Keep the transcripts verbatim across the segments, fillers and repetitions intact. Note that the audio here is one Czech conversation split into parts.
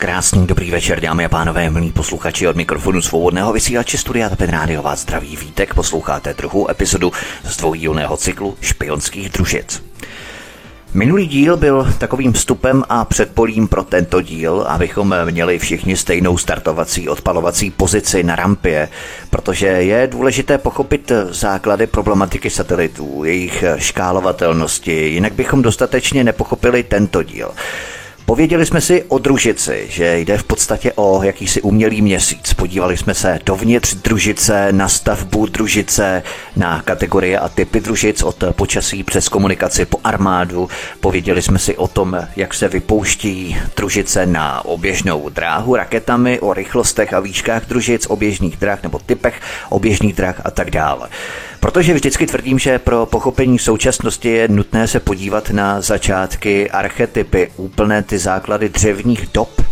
Krásný dobrý večer, dámy a pánové, milí posluchači, od mikrofonu svobodného vysílače Studia Tapin Rádio vás zdraví Vítek, posloucháte druhou epizodu z dvoudílného cyklu špionských družic. Minulý díl byl takovým vstupem a předpolím pro tento díl, abychom měli všichni stejnou startovací, odpalovací pozici na rampě, protože je důležité pochopit základy problematiky satelitů, jejich škálovatelnosti, jinak bychom dostatečně nepochopili tento díl. Pověděli jsme si o družici, že jde v podstatě o jakýsi umělý měsíc. Podívali jsme se dovnitř družice, na stavbu družice, na kategorie a typy družic od počasí přes komunikaci po armádu. Pověděli jsme si o tom, jak se vypouští družice na oběžnou dráhu raketami, o rychlostech a výškách družic, oběžných drah nebo typech oběžných drah a tak dále. Protože vždycky tvrdím, že pro pochopení současnosti je nutné se podívat na začátky, archetypy, úplné ty základy dřevních dob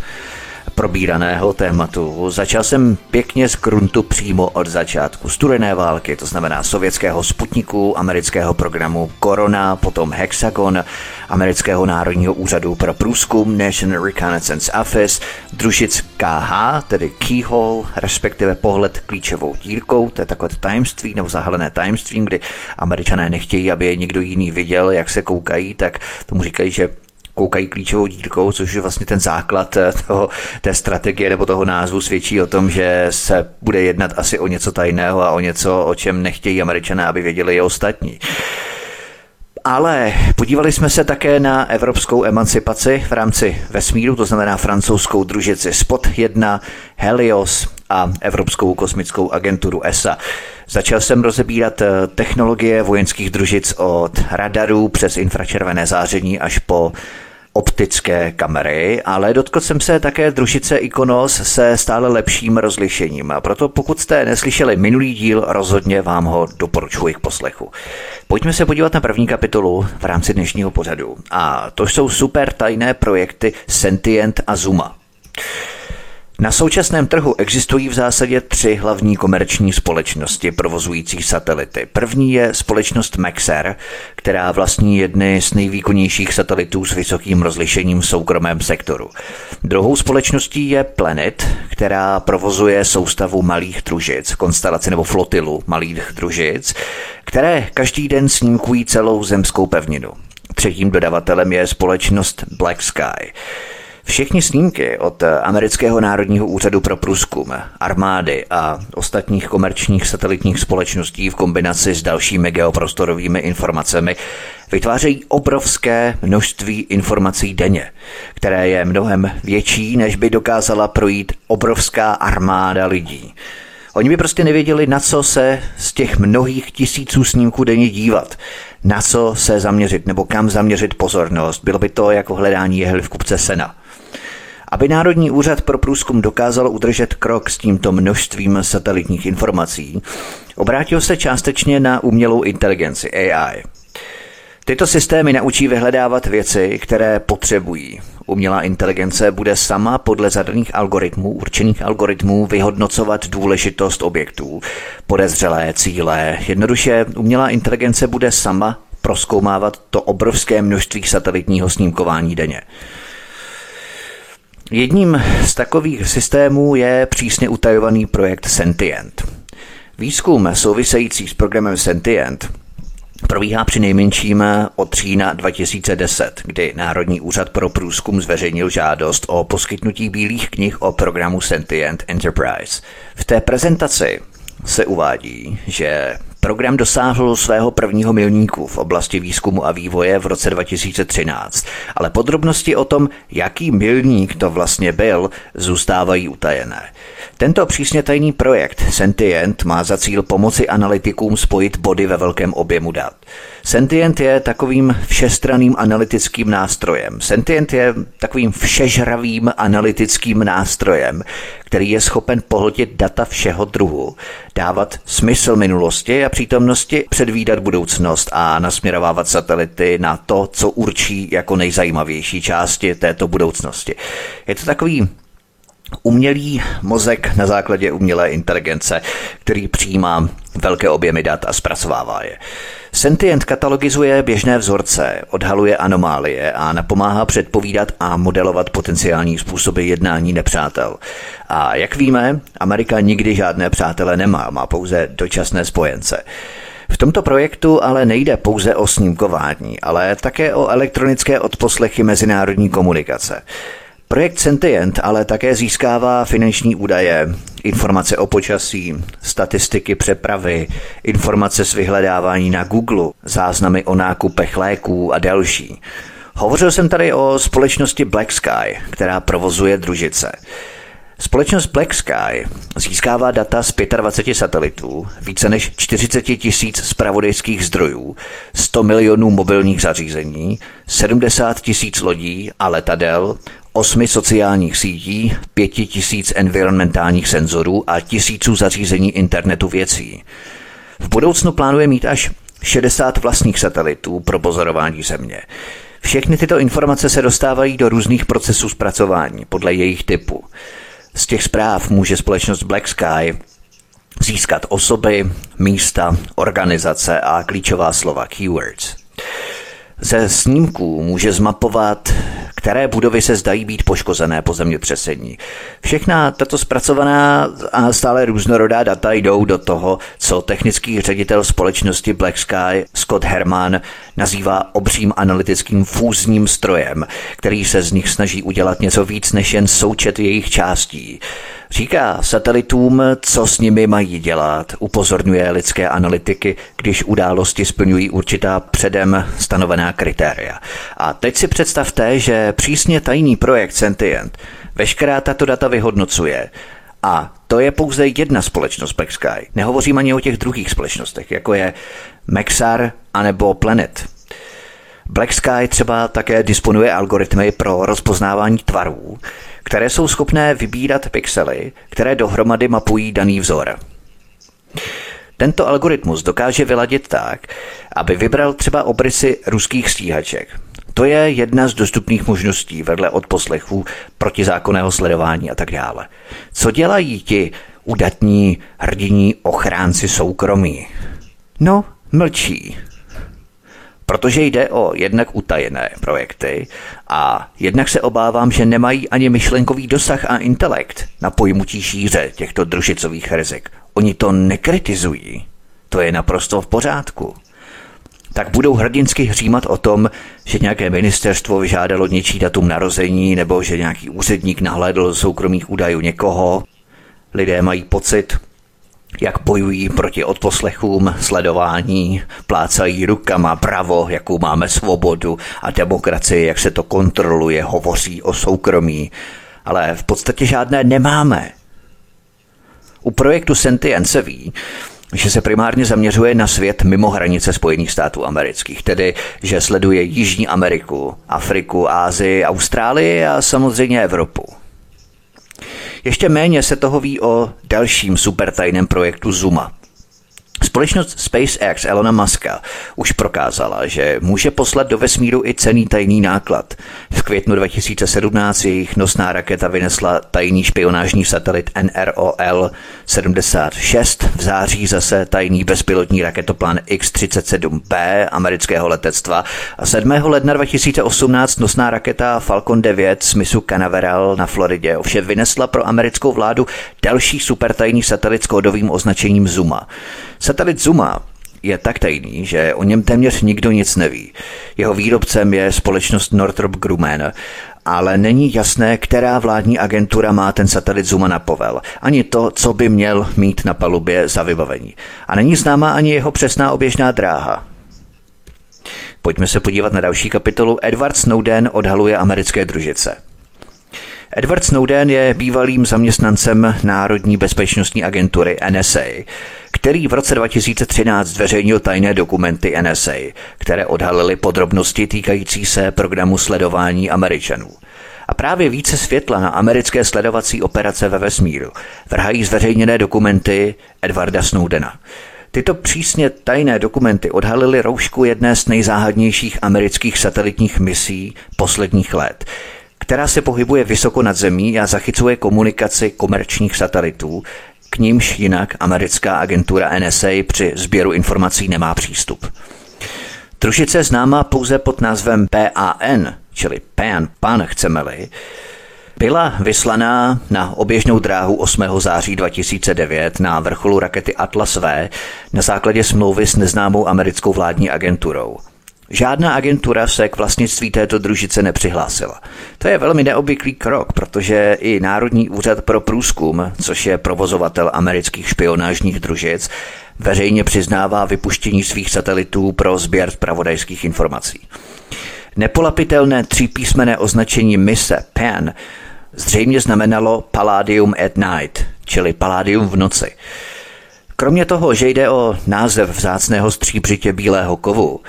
probíraného tématu. Začal jsem pěkně z gruntu přímo od začátku studené války, to znamená sovětského Sputniku, amerického programu Corona, potom Hexagon, amerického Národního úřadu pro průzkum National Reconnaissance Office, družic K H, tedy Keyhole, respektive pohled klíčovou dírkou, to je takové tajemství nebo zahalené tajemství, kdy Američané nechtějí, aby je někdo jiný viděl, jak se koukají, tak tomu říkají, že koukají klíčovou dírkou, což je vlastně ten základ toho, té strategie nebo toho názvu svědčí o tom, že se bude jednat asi o něco tajného a o něco, o čem nechtějí Američané, aby věděli i ostatní. Ale podívali jsme se také na evropskou emancipaci v rámci vesmíru, to znamená francouzskou družici Spot jedna, Helios a Evropskou kosmickou agenturu E S A. Začal jsem rozebírat technologie vojenských družic od radarů přes infračervené záření až po optické kamery, ale dotkl jsem se také družice Ikonos se stále lepším rozlišením. A proto pokud jste neslyšeli minulý díl, rozhodně vám ho doporučuji k poslechu. Pojďme se podívat na první kapitolu v rámci dnešního pořadu. A to jsou super tajné projekty Sentient a Zuma. Na současném trhu existují v zásadě tři hlavní komerční společnosti provozující satelity. První je společnost Maxar, která vlastní jedny z nejvýkonnějších satelitů s vysokým rozlišením v soukromém sektoru. Druhou společností je Planet, která provozuje soustavu malých družic, konstelaci nebo flotilu malých družic, které každý den snímkují celou zemskou pevninu. Třetím dodavatelem je společnost Black Sky. Všechny snímky od amerického Národního úřadu pro průzkum, armády a ostatních komerčních satelitních společností v kombinaci s dalšími geoprostorovými informacemi vytvářejí obrovské množství informací denně, které je mnohem větší, než by dokázala projít obrovská armáda lidí. Oni by prostě nevěděli, na co se z těch mnohých tisíců snímků denně dívat, na co se zaměřit nebo kam zaměřit pozornost. Bylo by to jako hledání jehly v kupce sena. Aby Národní úřad pro průzkum dokázal udržet krok s tímto množstvím satelitních informací, obrátil se částečně na umělou inteligenci A I. Tyto systémy naučí vyhledávat věci, které potřebují. Umělá inteligence bude sama podle zadaných algoritmů, určených algoritmů vyhodnocovat důležitost objektů, podezřelé cíle. Jednoduše, umělá inteligence bude sama prozkoumávat to obrovské množství satelitního snímkování denně. Jedním z takových systémů je přísně utajovaný projekt Sentient. Výzkum související s programem Sentient probíhá přinejmenším od října dva tisíce deset, kdy Národní úřad pro průzkum zveřejnil žádost o poskytnutí bílých knih o programu Sentient Enterprise. V té prezentaci se uvádí, že program dosáhl svého prvního milníku v oblasti výzkumu a vývoje v roce dva tisíce třináct, ale podrobnosti o tom, jaký milník to vlastně byl, zůstávají utajené. Tento přísně tajný projekt Sentient má za cíl pomoci analytikům spojit body ve velkém objemu dat. Sentient je takovým všestranným analytickým nástrojem. Sentient je takovým všežravým analytickým nástrojem, který je schopen pohltit data všeho druhu, dávat smysl minulosti a přítomnosti, předvídat budoucnost a nasměrovávat satelity na to, co určí jako nejzajímavější části této budoucnosti. Je to takový umělý mozek na základě umělé inteligence, který přijímá velké objemy dat a zpracovává je. Sentient katalogizuje běžné vzorce, odhaluje anomálie a napomáhá předpovídat a modelovat potenciální způsoby jednání nepřátel. A jak víme, Amerika nikdy žádné přátele nemá, má pouze dočasné spojence. V tomto projektu ale nejde pouze o snímkování, ale také o elektronické odposlechy mezinárodní komunikace. Projekt Sentient ale také získává finanční údaje, informace o počasí, statistiky přepravy, informace z vyhledávání na Google, záznamy o nákupech léků a další. Hovořil jsem tady o společnosti Black Sky, která provozuje družice. Společnost Black Sky získává data z dvacet pět satelitů, více než čtyřicet tisíc zpravodajských zdrojů, sto milionů mobilních zařízení, sedmdesát tisíc lodí a letadel, osmi sociálních sítí, pěti tisíc environmentálních senzorů a tisíců zařízení internetu věcí. V budoucnu plánuje mít až šedesát vlastních satelitů pro pozorování Země. Všechny tyto informace se dostávají do různých procesů zpracování podle jejich typu. Z těch zpráv může společnost Black Sky získat osoby, místa, organizace a klíčová slova keywords. Ze snímků může zmapovat, které budovy se zdají být poškozené po zemětřesení. Všechna tato zpracovaná a stále různorodá data jdou do toho, co technický ředitel společnosti Black Sky Scott Herman nazývá obřím analytickým fúzním strojem, který se z nich snaží udělat něco víc než jen součet jejich částí. Říká satelitům, co s nimi mají dělat, upozorňuje lidské analytiky, když události splňují určitá předem stanovená kritéria. A teď si představte, že přísně tajný projekt Sentient veškerá tato data vyhodnocuje. A to je pouze jedna společnost Black Sky. Nehovořím ani o těch druhých společnostech, jako je Maxar anebo Planet. Black Sky třeba také disponuje algoritmy pro rozpoznávání tvarů, které jsou schopné vybírat pixely, které dohromady mapují daný vzor. Tento algoritmus dokáže vyladit tak, aby vybral třeba obrysy ruských stíhaček. To je jedna z dostupných možností vedle odposlechů, protizákonného sledování a tak dále. Co dělají ti udatní hrdinní ochránci soukromí? No, mlčí. Protože jde o jednak utajené projekty a jednak se obávám, že nemají ani myšlenkový dosah a intelekt na pojmutí šíře těchto družicových rizik. Oni to nekritizují. To je naprosto v pořádku. Tak budou hrdinsky hřímat o tom, že nějaké ministerstvo vyžádalo něčí datum narození nebo že nějaký úředník nahlédl soukromých údajů někoho. Lidé mají pocit, jak bojují proti odposlechům, sledování, plácají rukama pravo, jakou máme svobodu a demokracii, jak se to kontroluje, hovoří o soukromí. Ale v podstatě žádné nemáme. U projektu Sentient se ví, že se primárně zaměřuje na svět mimo hranice Spojených států amerických, tedy že sleduje Jižní Ameriku, Afriku, Asii, Austrálii a samozřejmě Evropu. Ještě méně se toho ví o dalším supertajném projektu Zuma. Společnost SpaceX Elona Muska už prokázala, že může poslat do vesmíru i cenný tajný náklad. V květnu dva tisíce sedmnáct jejich nosná raketa vynesla tajný špionážní satelit N R O L sedmdesát šest, v září zase tajný bezpilotní raketoplán X třicet sedm B amerického letectva a sedmého ledna dva tisíce osmnáct nosná raketa Falcon devět z mysu Canaveral na Floridě ovšem vynesla pro americkou vládu další supertajný satelit s kódovým označením Zuma. Satelit Zuma je tak tajný, že o něm téměř nikdo nic neví. Jeho výrobcem je společnost Northrop Grumman, ale není jasné, která vládní agentura má ten satelit Zuma na povel, ani to, co by měl mít na palubě za vybavení. A není známá ani jeho přesná oběžná dráha. Pojďme se podívat na další kapitolu. Edward Snowden odhaluje americké družice. Edward Snowden je bývalým zaměstnancem Národní bezpečnostní agentury N S A, který v roce dva tisíce třináct zveřejnil tajné dokumenty N S A, které odhalily podrobnosti týkající se programu sledování Američanů. A právě více světla na americké sledovací operace ve vesmíru vrhají zveřejněné dokumenty Edwarda Snowdena. Tyto přísně tajné dokumenty odhalily roušku jedné z nejzáhadnějších amerických satelitních misí posledních let, která se pohybuje vysoko nad zemí a zachycuje komunikaci komerčních satelitů, k nímž jinak americká agentura N S A při sběru informací nemá přístup. Družice známá pouze pod názvem P A N, čili P A N, PAN chceme-li, byla vyslaná na oběžnou dráhu osmého září dva tisíce devět na vrcholu rakety Atlas V na základě smlouvy s neznámou americkou vládní agenturou. Žádná agentura se k vlastnictví této družice nepřihlásila. To je velmi neobvyklý krok, protože i Národní úřad pro průzkum, což je provozovatel amerických špionážních družic, veřejně přiznává vypuštění svých satelitů pro sběr zpravodajských informací. Nepolapitelné třípísmené označení mise P A N zřejmě znamenalo Palladium at Night, čili Palladium v noci. Kromě toho, že jde o název vzácného stříbřitě bílého kovu,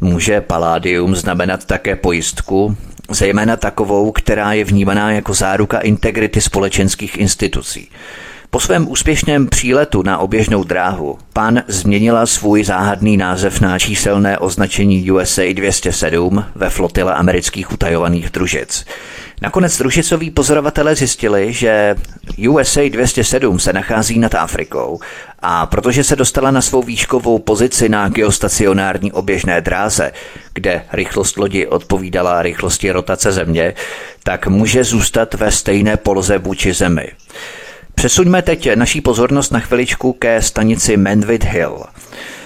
může Palladium znamenat také pojistku, zejména takovou, která je vnímaná jako záruka integrity společenských institucí. Po svém úspěšném příletu na oběžnou dráhu P A N změnila svůj záhadný název na číselné označení U S A dvě stě sedm ve flotile amerických utajovaných družic. Nakonec družicový pozorovatelé zjistili, že U S A dvě stě sedm se nachází nad Afrikou a protože se dostala na svou výškovou pozici na geostacionární oběžné dráze, kde rychlost lodi odpovídala rychlosti rotace Země, tak může zůstat ve stejné poloze vůči Zemi. Přesuňme teď naší pozornost na chviličku ke stanici Manwith Hill.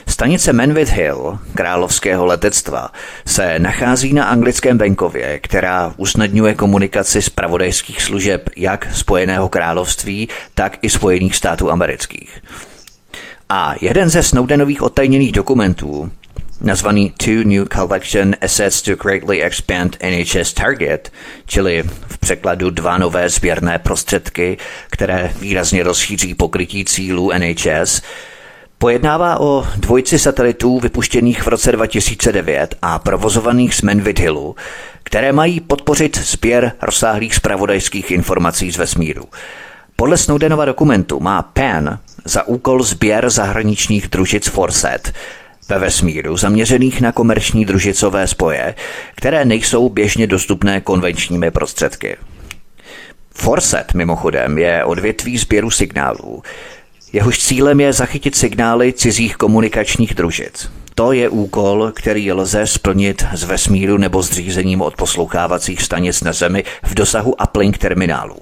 Stanice Manwith Hill královského letectva se nachází na anglickém venkově, která usnadňuje komunikaci zpravodajských služeb jak Spojeného království, tak i Spojených států amerických. A jeden ze Snowdenových odtajněných dokumentů, nazvaný Two New Collection Assets to Greatly Expand N H S Target, čili v překladu dva nové sběrné prostředky, které výrazně rozšíří pokrytí cílů N H S, pojednává o dvojici satelitů vypuštěných v roce dva tisíce devět a provozovaných z Manwith Hillu, které mají podpořit sběr rozsáhlých zpravodajských informací z vesmíru. Podle Snowdenova dokumentu má P A N za úkol sběr zahraničních družic Forset ve vesmíru zaměřených na komerční družicové spoje, které nejsou běžně dostupné konvenčními prostředky. Forset mimochodem je odvětví sběru signálů. Jehož cílem je zachytit signály cizích komunikačních družic. To je úkol, který lze splnit z vesmíru nebo zřízením odposlouchávacích stanic na Zemi v dosahu uplink terminálů.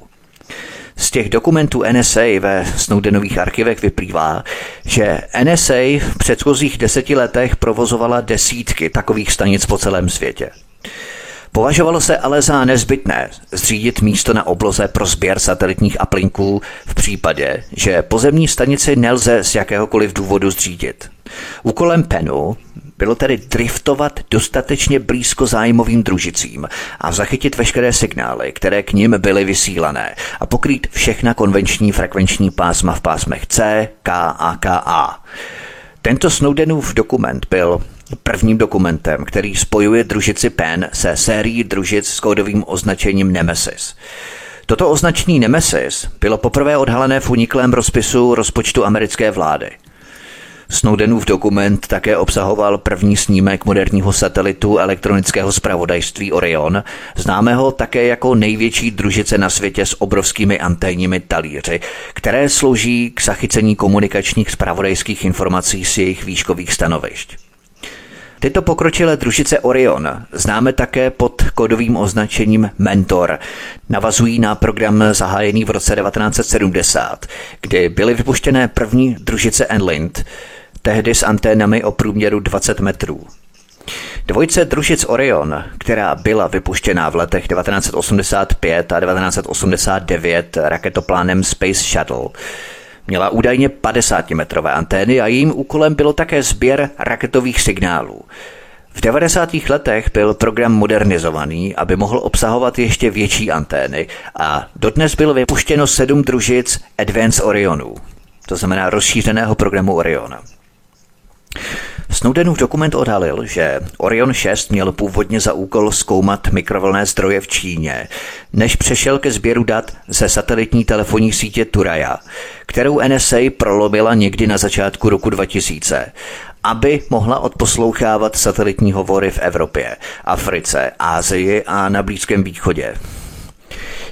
Z těch dokumentů N S A ve Snowdenových archivech vyplývá, že N S A v předchozích deseti letech provozovala desítky takových stanic po celém světě. Považovalo se ale za nezbytné zřídit místo na obloze pro sběr satelitních uplinků v případě, že pozemní stanici nelze z jakéhokoliv důvodu zřídit. Úkolem P A N u bylo tedy driftovat dostatečně blízko zájmovým družicím a zachytit veškeré signály, které k nim byly vysílané a pokrýt všechna konvenční frekvenční pásma v pásmech C, K a Ka. Tento Snowdenův dokument byl prvním dokumentem, který spojuje družici P A N se sérií družic s kódovým označením Nemesis. Toto označení Nemesis bylo poprvé odhalené v uniklém rozpisu rozpočtu americké vlády. Snowdenův dokument také obsahoval první snímek moderního satelitu elektronického zpravodajství Orion, známého také jako největší družice na světě s obrovskými anténními talíři, které slouží k zachycení komunikačních zpravodajských informací z jejich výškových stanovišť. Tyto pokročilé družice Orion známe také pod kódovým označením Mentor. Navazují na program zahájený v roce devatenáct set sedmdesát, kdy byly vypuštěné první družice Enlind, tehdy s anténami o průměru dvacet metrů. Dvojice družic Orion, která byla vypuštěná v letech devatenáct set osmdesát pět a devatenáct set osmdesát devět raketoplánem Space Shuttle, měla údajně padesátimetrové antény a jejím úkolem bylo také sběr raketových signálů. V devadesátých letech byl program modernizovaný, aby mohl obsahovat ještě větší antény a dodnes bylo vypuštěno sedm družic Advanced Orionů, to znamená rozšířeného programu Oriona. Snowdenův dokument odhalil, že Orion šest měl původně za úkol zkoumat mikrovlnné zdroje v Číně, než přešel ke sběru dat ze satelitní telefonní sítě Turaja, kterou N S A prolomila někdy na začátku roku dva tisíce, aby mohla odposlouchávat satelitní hovory v Evropě, Africe, Asii a na Blízkém východě.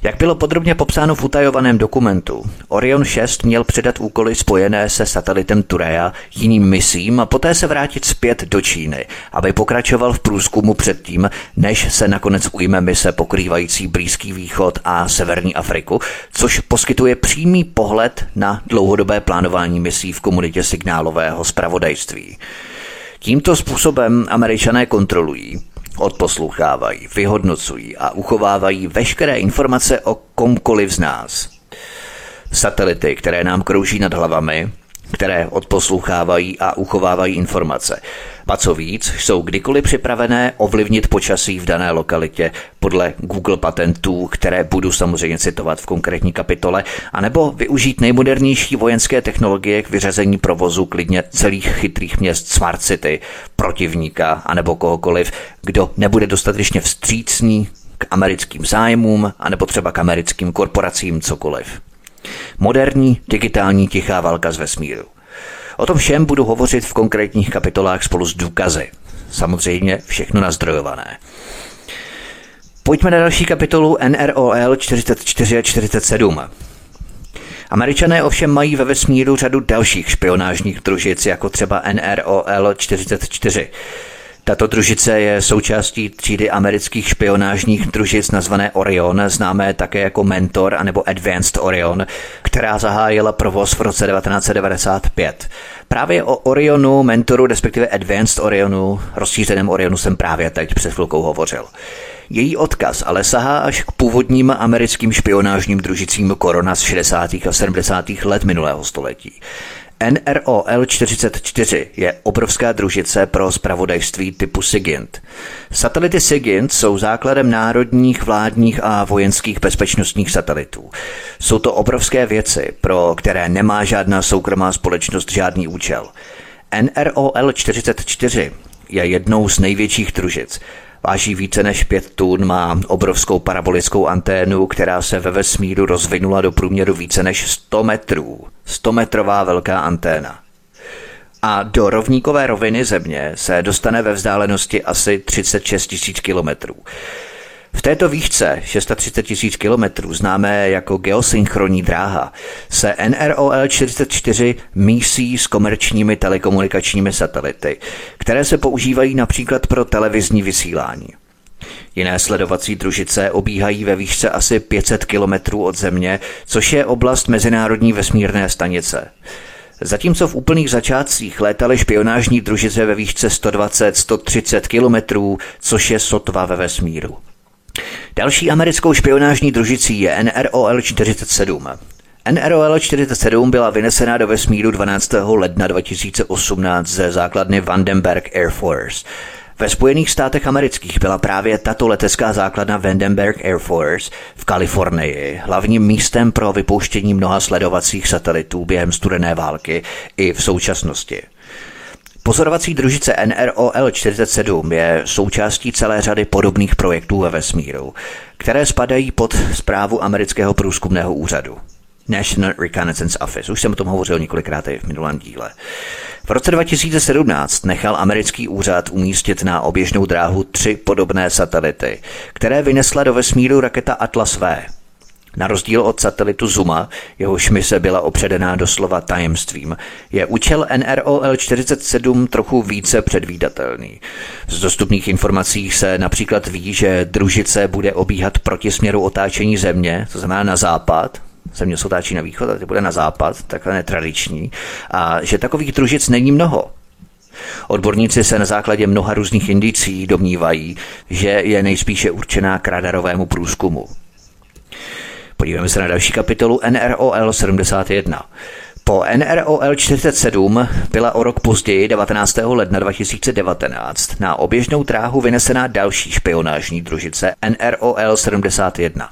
Jak bylo podrobně popsáno v utajovaném dokumentu, Orion šest měl předat úkoly spojené se satelitem Turaja jiným misím a poté se vrátit zpět do Číny, aby pokračoval v průzkumu předtím, než se nakonec ujme mise pokrývající Blízký východ a Severní Afriku, což poskytuje přímý pohled na dlouhodobé plánování misí v komunitě signálového zpravodajství. Tímto způsobem Američané kontrolují, odposlouchávají, vyhodnocují a uchovávají veškeré informace o komkoliv z nás. Satelity, které nám krouží nad hlavami, které odposlouchávají a uchovávají informace. A co víc, jsou kdykoliv připravené ovlivnit počasí v dané lokalitě podle Google patentů, které budu samozřejmě citovat v konkrétní kapitole, anebo využít nejmodernější vojenské technologie k vyřazení provozu klidně celých chytrých měst Smart City, protivníka anebo kohokoliv, kdo nebude dostatečně vstřícný k americkým zájmům anebo třeba k americkým korporacím, cokoliv. Moderní digitální tichá válka z vesmíru. O tom všem budu hovořit v konkrétních kapitolách spolu s důkazy. Samozřejmě všechno nazdrojované. Pojďme na další kapitolu N R O L čtyřicet čtyři a čtyřicet sedm. Američané ovšem mají ve vesmíru řadu dalších špionážních družic, jako třeba N R O L čtyřicet čtyři. Tato družice je součástí třídy amerických špionážních družic nazvané Orion, známé také jako Mentor anebo Advanced Orion, která zahájila provoz v roce devatenáct set devadesát pět. Právě o Orionu, Mentoru, respektive Advanced Orionu, rozšířeném Orionu jsem právě teď před chvilkou hovořil. Její odkaz ale sahá až k původním americkým špionážním družicím Corona z šedesátých a sedmdesátých let minulého století. N R O L čtyřicet čtyři je obrovská družice pro zpravodajství typu SIGINT. Satelity SIGINT jsou základem národních, vládních a vojenských bezpečnostních satelitů. Jsou to obrovské věci, pro které nemá žádná soukromá společnost žádný účel. N R O L čtyřicet čtyři je jednou z největších družic. Váží více než pět tun, má obrovskou parabolickou anténu, která se ve vesmíru rozvinula do průměru více než sto metrů. sto metrová velká anténa. A do rovníkové roviny Země se dostane ve vzdálenosti asi třicet šest tisíc kilometrů. V této výšce třicet šest tisíc kilometrů, známé jako geosynchronní dráha, se N R O L čtyřicet čtyři mísí s komerčními telekomunikačními satelity, které se používají například pro televizní vysílání. Jiné sledovací družice obíhají ve výšce asi pět set kilometrů od Země, což je oblast Mezinárodní vesmírné stanice. Zatímco v úplných začátcích létaly špionážní družice ve výšce sto dvacet až sto třicet kilometrů, což je sotva ve vesmíru. Další americkou špionážní družicí je N R O L čtyřicet sedm. N R O L čtyřicet sedm byla vynesena do vesmíru dvanáctého ledna dva tisíce osmnáct ze základny Vandenberg Air Force. Ve Spojených státech amerických byla právě tato letecká základna Vandenberg Air Force v Kalifornii hlavním místem pro vypouštění mnoha sledovacích satelitů během studené války i v současnosti. Pozorovací družice N R O L čtyřicet sedm je součástí celé řady podobných projektů ve vesmíru, které spadají pod správu amerického průzkumného úřadu National Reconnaissance Office. Už jsem o tom hovořil několikrát i v minulém díle. V roce dva tisíce sedmnáct nechal americký úřad umístit na oběžnou dráhu tři podobné satelity, které vynesla do vesmíru raketa Atlas V. Na rozdíl od satelitu Zuma, jehož mise byla opředená doslova tajemstvím, je účel N R O L čtyřicet sedm trochu více předvídatelný. Z dostupných informací se například ví, že družice bude obíhat proti směru otáčení Země, to znamená na západ, Země se otáčí na východ a teď bude na západ, takhle netradiční, a že takových družic není mnoho. Odborníci se na základě mnoha různých indicí domnívají, že je nejspíše určená k radarovému průzkumu. Podíváme se na další kapitolu N R O L sedmdesát jedna. Po N R O L čtyřicet sedm byla o rok později devatenáctého ledna dva tisíce devatenáct na oběžnou dráhu vynesena další špionážní družice N R O L sedmdesát jedna.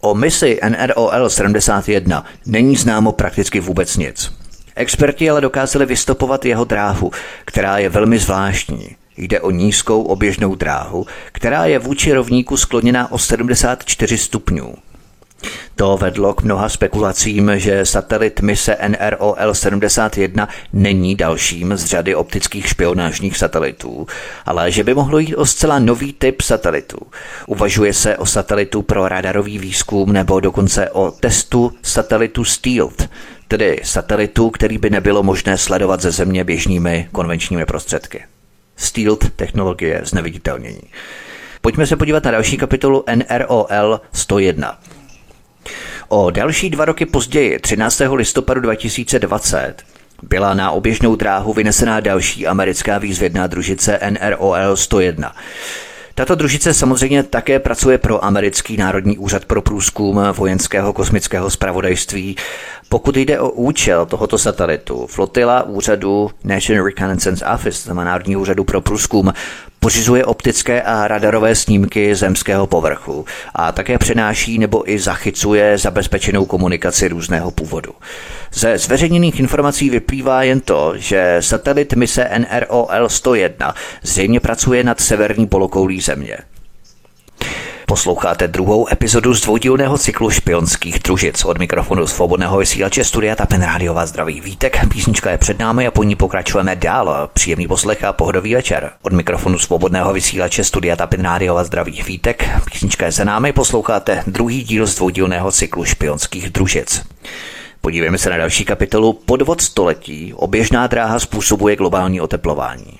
O misi N R O L sedmdesát jedna není známo prakticky vůbec nic. Experti ale dokázali vystopovat jeho dráhu, která je velmi zvláštní. Jde o nízkou oběžnou dráhu, která je vůči rovníku skloněná o sedmdesát čtyři stupňů. To vedlo k mnoha spekulacím, že satelit mise N R O L sedmdesát jedna není dalším z řady optických špionážních satelitů, ale že by mohlo jít o zcela nový typ satelitu. Uvažuje se o satelitu pro radarový výzkum nebo dokonce o testu satelitu Stealth, tedy satelitu, který by nebylo možné sledovat ze země běžnými konvenčními prostředky. Stealth technologie zneviditelnění. Pojďme se podívat na další kapitolu N R O L sto jedna. O další dva roky později, třináctého listopadu dva tisíce dvacet, byla na oběžnou dráhu vynesená další americká výzvědná družice N R O L sto jedna. Tato družice samozřejmě také pracuje pro americký Národní úřad pro průzkum vojenského kosmického zpravodajství. Pokud jde o účel tohoto satelitu, flotila úřadu National Reconnaissance Office, znamená Národní úřadu pro průzkum, pořizuje optické a radarové snímky zemského povrchu a také přenáší nebo i zachycuje zabezpečenou komunikaci různého původu. Ze zveřejněných informací vyplývá jen to, že satelit mise N R O L sto jedna zřejmě pracuje nad severní polokoulí Země. Posloucháte druhou epizodu z dvoudílného cyklu špionských družic. Od mikrofonu svobodného vysílače Studia Tapin Rádio vás zdraví Vítek. Písnička je před námi a po ní pokračujeme dál. Příjemný poslech a pohodový večer. Od mikrofonu svobodného vysílače Studia Tapin Rádio vás zdraví Vítek. Písnička je za námi. Posloucháte druhý díl z dvoudílného cyklu špionských družic. Podívejme se na další kapitolu. Podvod století. Oběžná dráha způsobuje globální oteplování.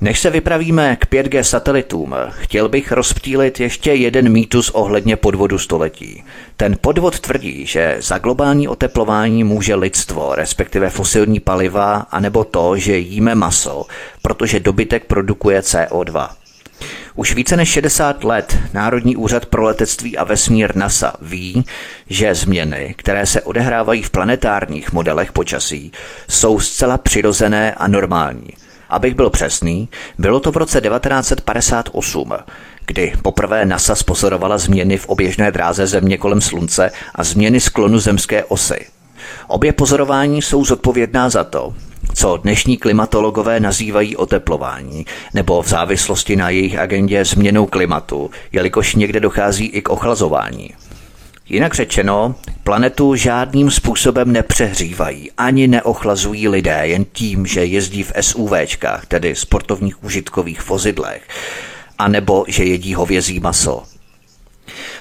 Než se vypravíme k pět G satelitům, chtěl bych rozptýlit ještě jeden mýtus ohledně podvodu století. Ten podvod tvrdí, že za globální oteplování může lidstvo, respektive fosilní paliva, anebo to, že jíme maso, protože dobytek produkuje C O dva. Už více než šedesát let Národní úřad pro letectví a vesmír NASA ví, že změny, které se odehrávají v planetárních modelech počasí, jsou zcela přirozené a normální. Abych byl přesný, bylo to v roce devatenáct set padesát osm, kdy poprvé NASA spozorovala změny v oběžné dráze Země kolem Slunce a změny sklonu zemské osy. Obě pozorování jsou zodpovědná za to, co dnešní klimatologové nazývají oteplování, nebo v závislosti na jejich agendě změnou klimatu, jelikož někde dochází i k ochlazování. Jinak řečeno, planetu žádným způsobem nepřehřívají ani neochlazují lidé jen tím, že jezdí v SUVčkách, tedy sportovních užitkových vozidlech, anebo že jedí hovězí maso.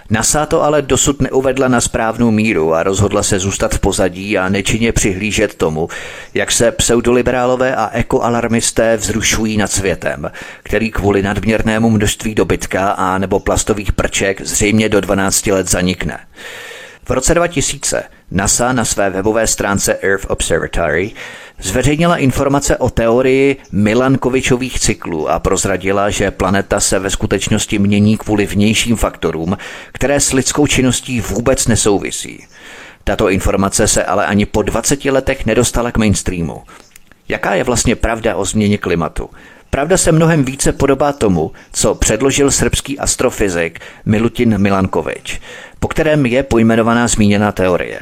NASA to ale dosud neuvedla na správnou míru a rozhodla se zůstat v pozadí a nečinně přihlížet tomu, jak se pseudoliberálové a ekoalarmisté vzrušují nad světem, který kvůli nadměrnému množství dobytka a nebo plastových prček zřejmě do dvanácti let zanikne. V roce dva tisíce NASA na své webové stránce Earth Observatory zveřejnila informace o teorii Milankovičových cyklů a prozradila, že planeta se ve skutečnosti mění kvůli vnějším faktorům, které s lidskou činností vůbec nesouvisí. Tato informace se ale ani po dvaceti letech nedostala k mainstreamu. Jaká je vlastně pravda o změně klimatu? Pravda se mnohem více podobá tomu, co předložil srbský astrofyzik Milutin Milankovič, po kterém je pojmenovaná zmíněná teorie.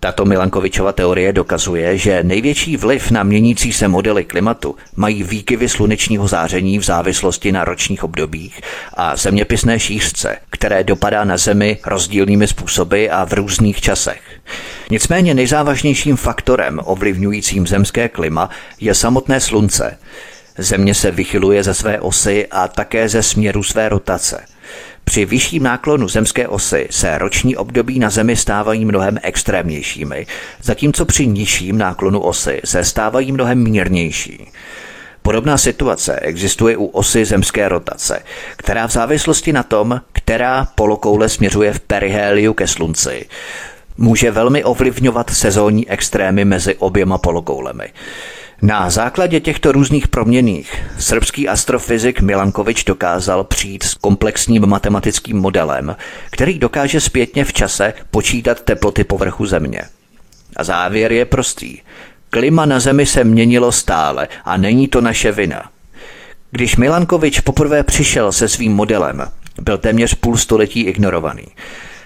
Tato Milankovičova teorie dokazuje, že největší vliv na měnící se modely klimatu mají výkyvy slunečního záření v závislosti na ročních obdobích a zeměpisné šířce, které dopadá na Zemi rozdílnými způsoby a v různých časech. Nicméně nejzávažnějším faktorem ovlivňujícím zemské klima je samotné Slunce. Země se vychyluje ze své osy a také ze směru své rotace. Při vyšším náklonu zemské osy se roční období na Zemi stávají mnohem extrémnějšími, zatímco při nižším náklonu osy se stávají mnohem mírnější. Podobná situace existuje u osy zemské rotace, která v závislosti na tom, která polokoule směřuje v perihéliu ke Slunci, může velmi ovlivňovat sezónní extrémy mezi oběma polokoulemi. Na základě těchto různých proměnných srbský astrofyzik Milankovič dokázal přijít s komplexním matematickým modelem, který dokáže zpětně v čase počítat teploty povrchu Země. A závěr je prostý. Klima na Zemi se měnilo stále a není to naše vina. Když Milankovič poprvé přišel se svým modelem, byl téměř půl století ignorovaný.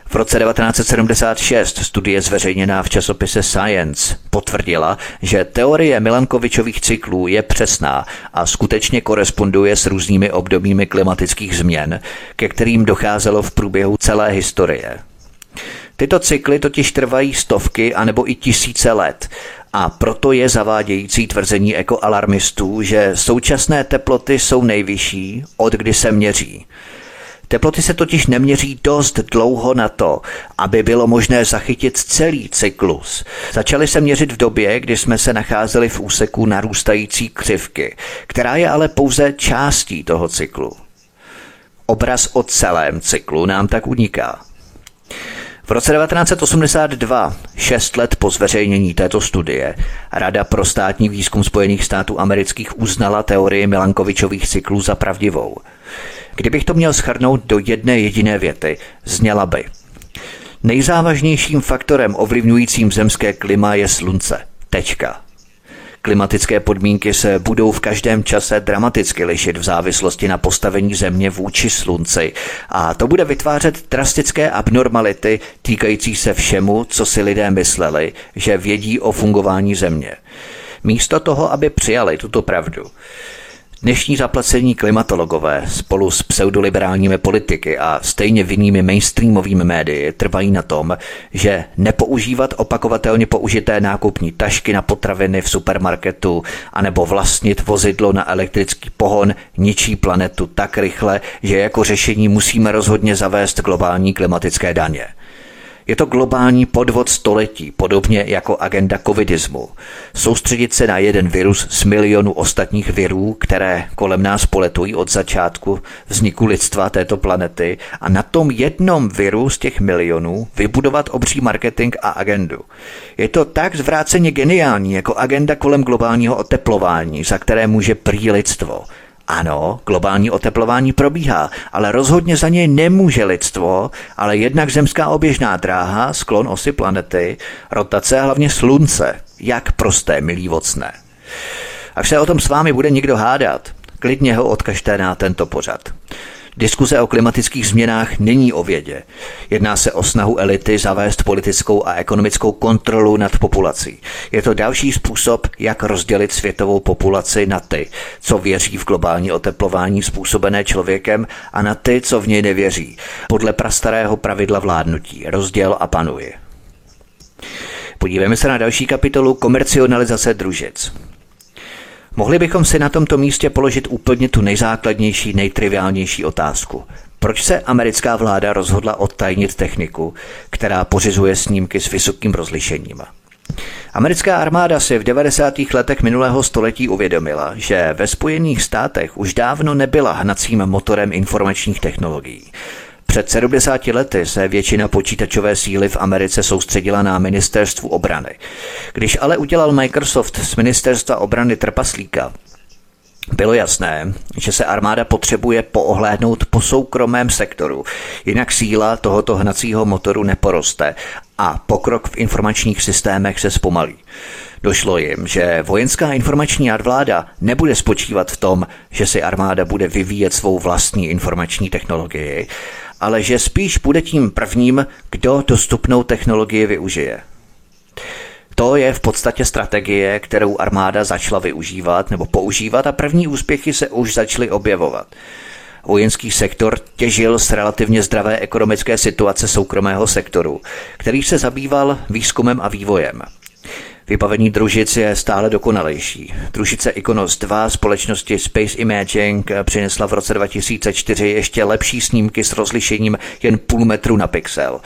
V roce devatenáct set sedmdesát šest studie zveřejněná v časopise Science potvrdila, že teorie Milankovičových cyklů je přesná a skutečně koresponduje s různými obdobími klimatických změn, ke kterým docházelo v průběhu celé historie. Tyto cykly totiž trvají stovky anebo i tisíce let a proto je zavádějící tvrzení ekoalarmistů, že současné teploty jsou nejvyšší, od kdy se měří. Teploty se totiž neměří dost dlouho na to, aby bylo možné zachytit celý cyklus. Začaly se měřit v době, kdy jsme se nacházeli v úseku narůstající křivky, která je ale pouze částí toho cyklu. Obraz o celém cyklu nám tak uniká. V roce devatenáct set osmdesát dva, šest let po zveřejnění této studie, Rada pro státní výzkum Spojených států amerických uznala teorii Milankovičových cyklů za pravdivou. Kdybych to měl shrnout do jedné jediné věty, zněla by: nejzávažnějším faktorem ovlivňujícím zemské klima je slunce. Tečka. Klimatické podmínky se budou v každém čase dramaticky lišit v závislosti na postavení Země vůči slunci a to bude vytvářet drastické abnormality týkající se všemu, co si lidé mysleli, že vědí o fungování Země. Místo toho, aby přijali tuto pravdu. Dnešní zaplacení klimatologové spolu s pseudoliberálními politiky a stejně vinnými mainstreamovými médii trvají na tom, že nepoužívat opakovatelně použité nákupní tašky na potraviny v supermarketu anebo vlastnit vozidlo na elektrický pohon ničí planetu tak rychle, že jako řešení musíme rozhodně zavést globální klimatické daně. Je to globální podvod století, podobně jako agenda covidismu. Soustředit se na jeden virus z milionů ostatních virů, které kolem nás poletují od začátku vzniku lidstva této planety a na tom jednom viru z těch milionů vybudovat obří marketing a agendu. Je to tak zvráceně geniální jako agenda kolem globálního oteplování, za které může prý lidstvo. Ano, globální oteplování probíhá, ale rozhodně za něj nemůže lidstvo, ale jednak zemská oběžná dráha, sklon osy planety, rotace a hlavně slunce. Jak prosté, milí vocné. Až se o tom s vámi bude někdo hádat, klidně ho odkažte na tento pořad. Diskuze o klimatických změnách není o vědě. Jedná se o snahu elity zavést politickou a ekonomickou kontrolu nad populací. Je to další způsob, jak rozdělit světovou populaci na ty, co věří v globální oteplování způsobené člověkem a na ty, co v něj nevěří. Podle prastarého pravidla vládnutí rozděl a panuj. Podívejme se na další kapitolu komercionalizace družic. Mohli bychom si na tomto místě položit úplně tu nejzákladnější, nejtriviálnější otázku. Proč se americká vláda rozhodla odtajnit techniku, která pořizuje snímky s vysokým rozlišením? Americká armáda si v devadesátých letech minulého století uvědomila, že ve Spojených státech už dávno nebyla hnacím motorem informačních technologií. Před sedmdesáti lety se většina počítačové síly v Americe soustředila na ministerstvu obrany. Když ale udělal Microsoft z ministerstva obrany trpaslíka, bylo jasné, že se armáda potřebuje poohlédnout po soukromém sektoru, jinak síla tohoto hnacího motoru neporoste a pokrok v informačních systémech se zpomalí. Došlo jim, že vojenská informační nadvláda nebude spočívat v tom, že si armáda bude vyvíjet svou vlastní informační technologii, ale že spíš bude tím prvním, kdo dostupnou technologii využije. To je v podstatě strategie, kterou armáda začala využívat nebo používat a první úspěchy se už začaly objevovat. Vojenský sektor těžil z relativně zdravé ekonomické situace soukromého sektoru, který se zabýval výzkumem a vývojem. Vybavení družic je stále dokonalejší. Družice Ikonos dva společnosti Space Imaging přinesla v roce dva tisíce čtyři ještě lepší snímky s rozlišením jen půl metru na pixel.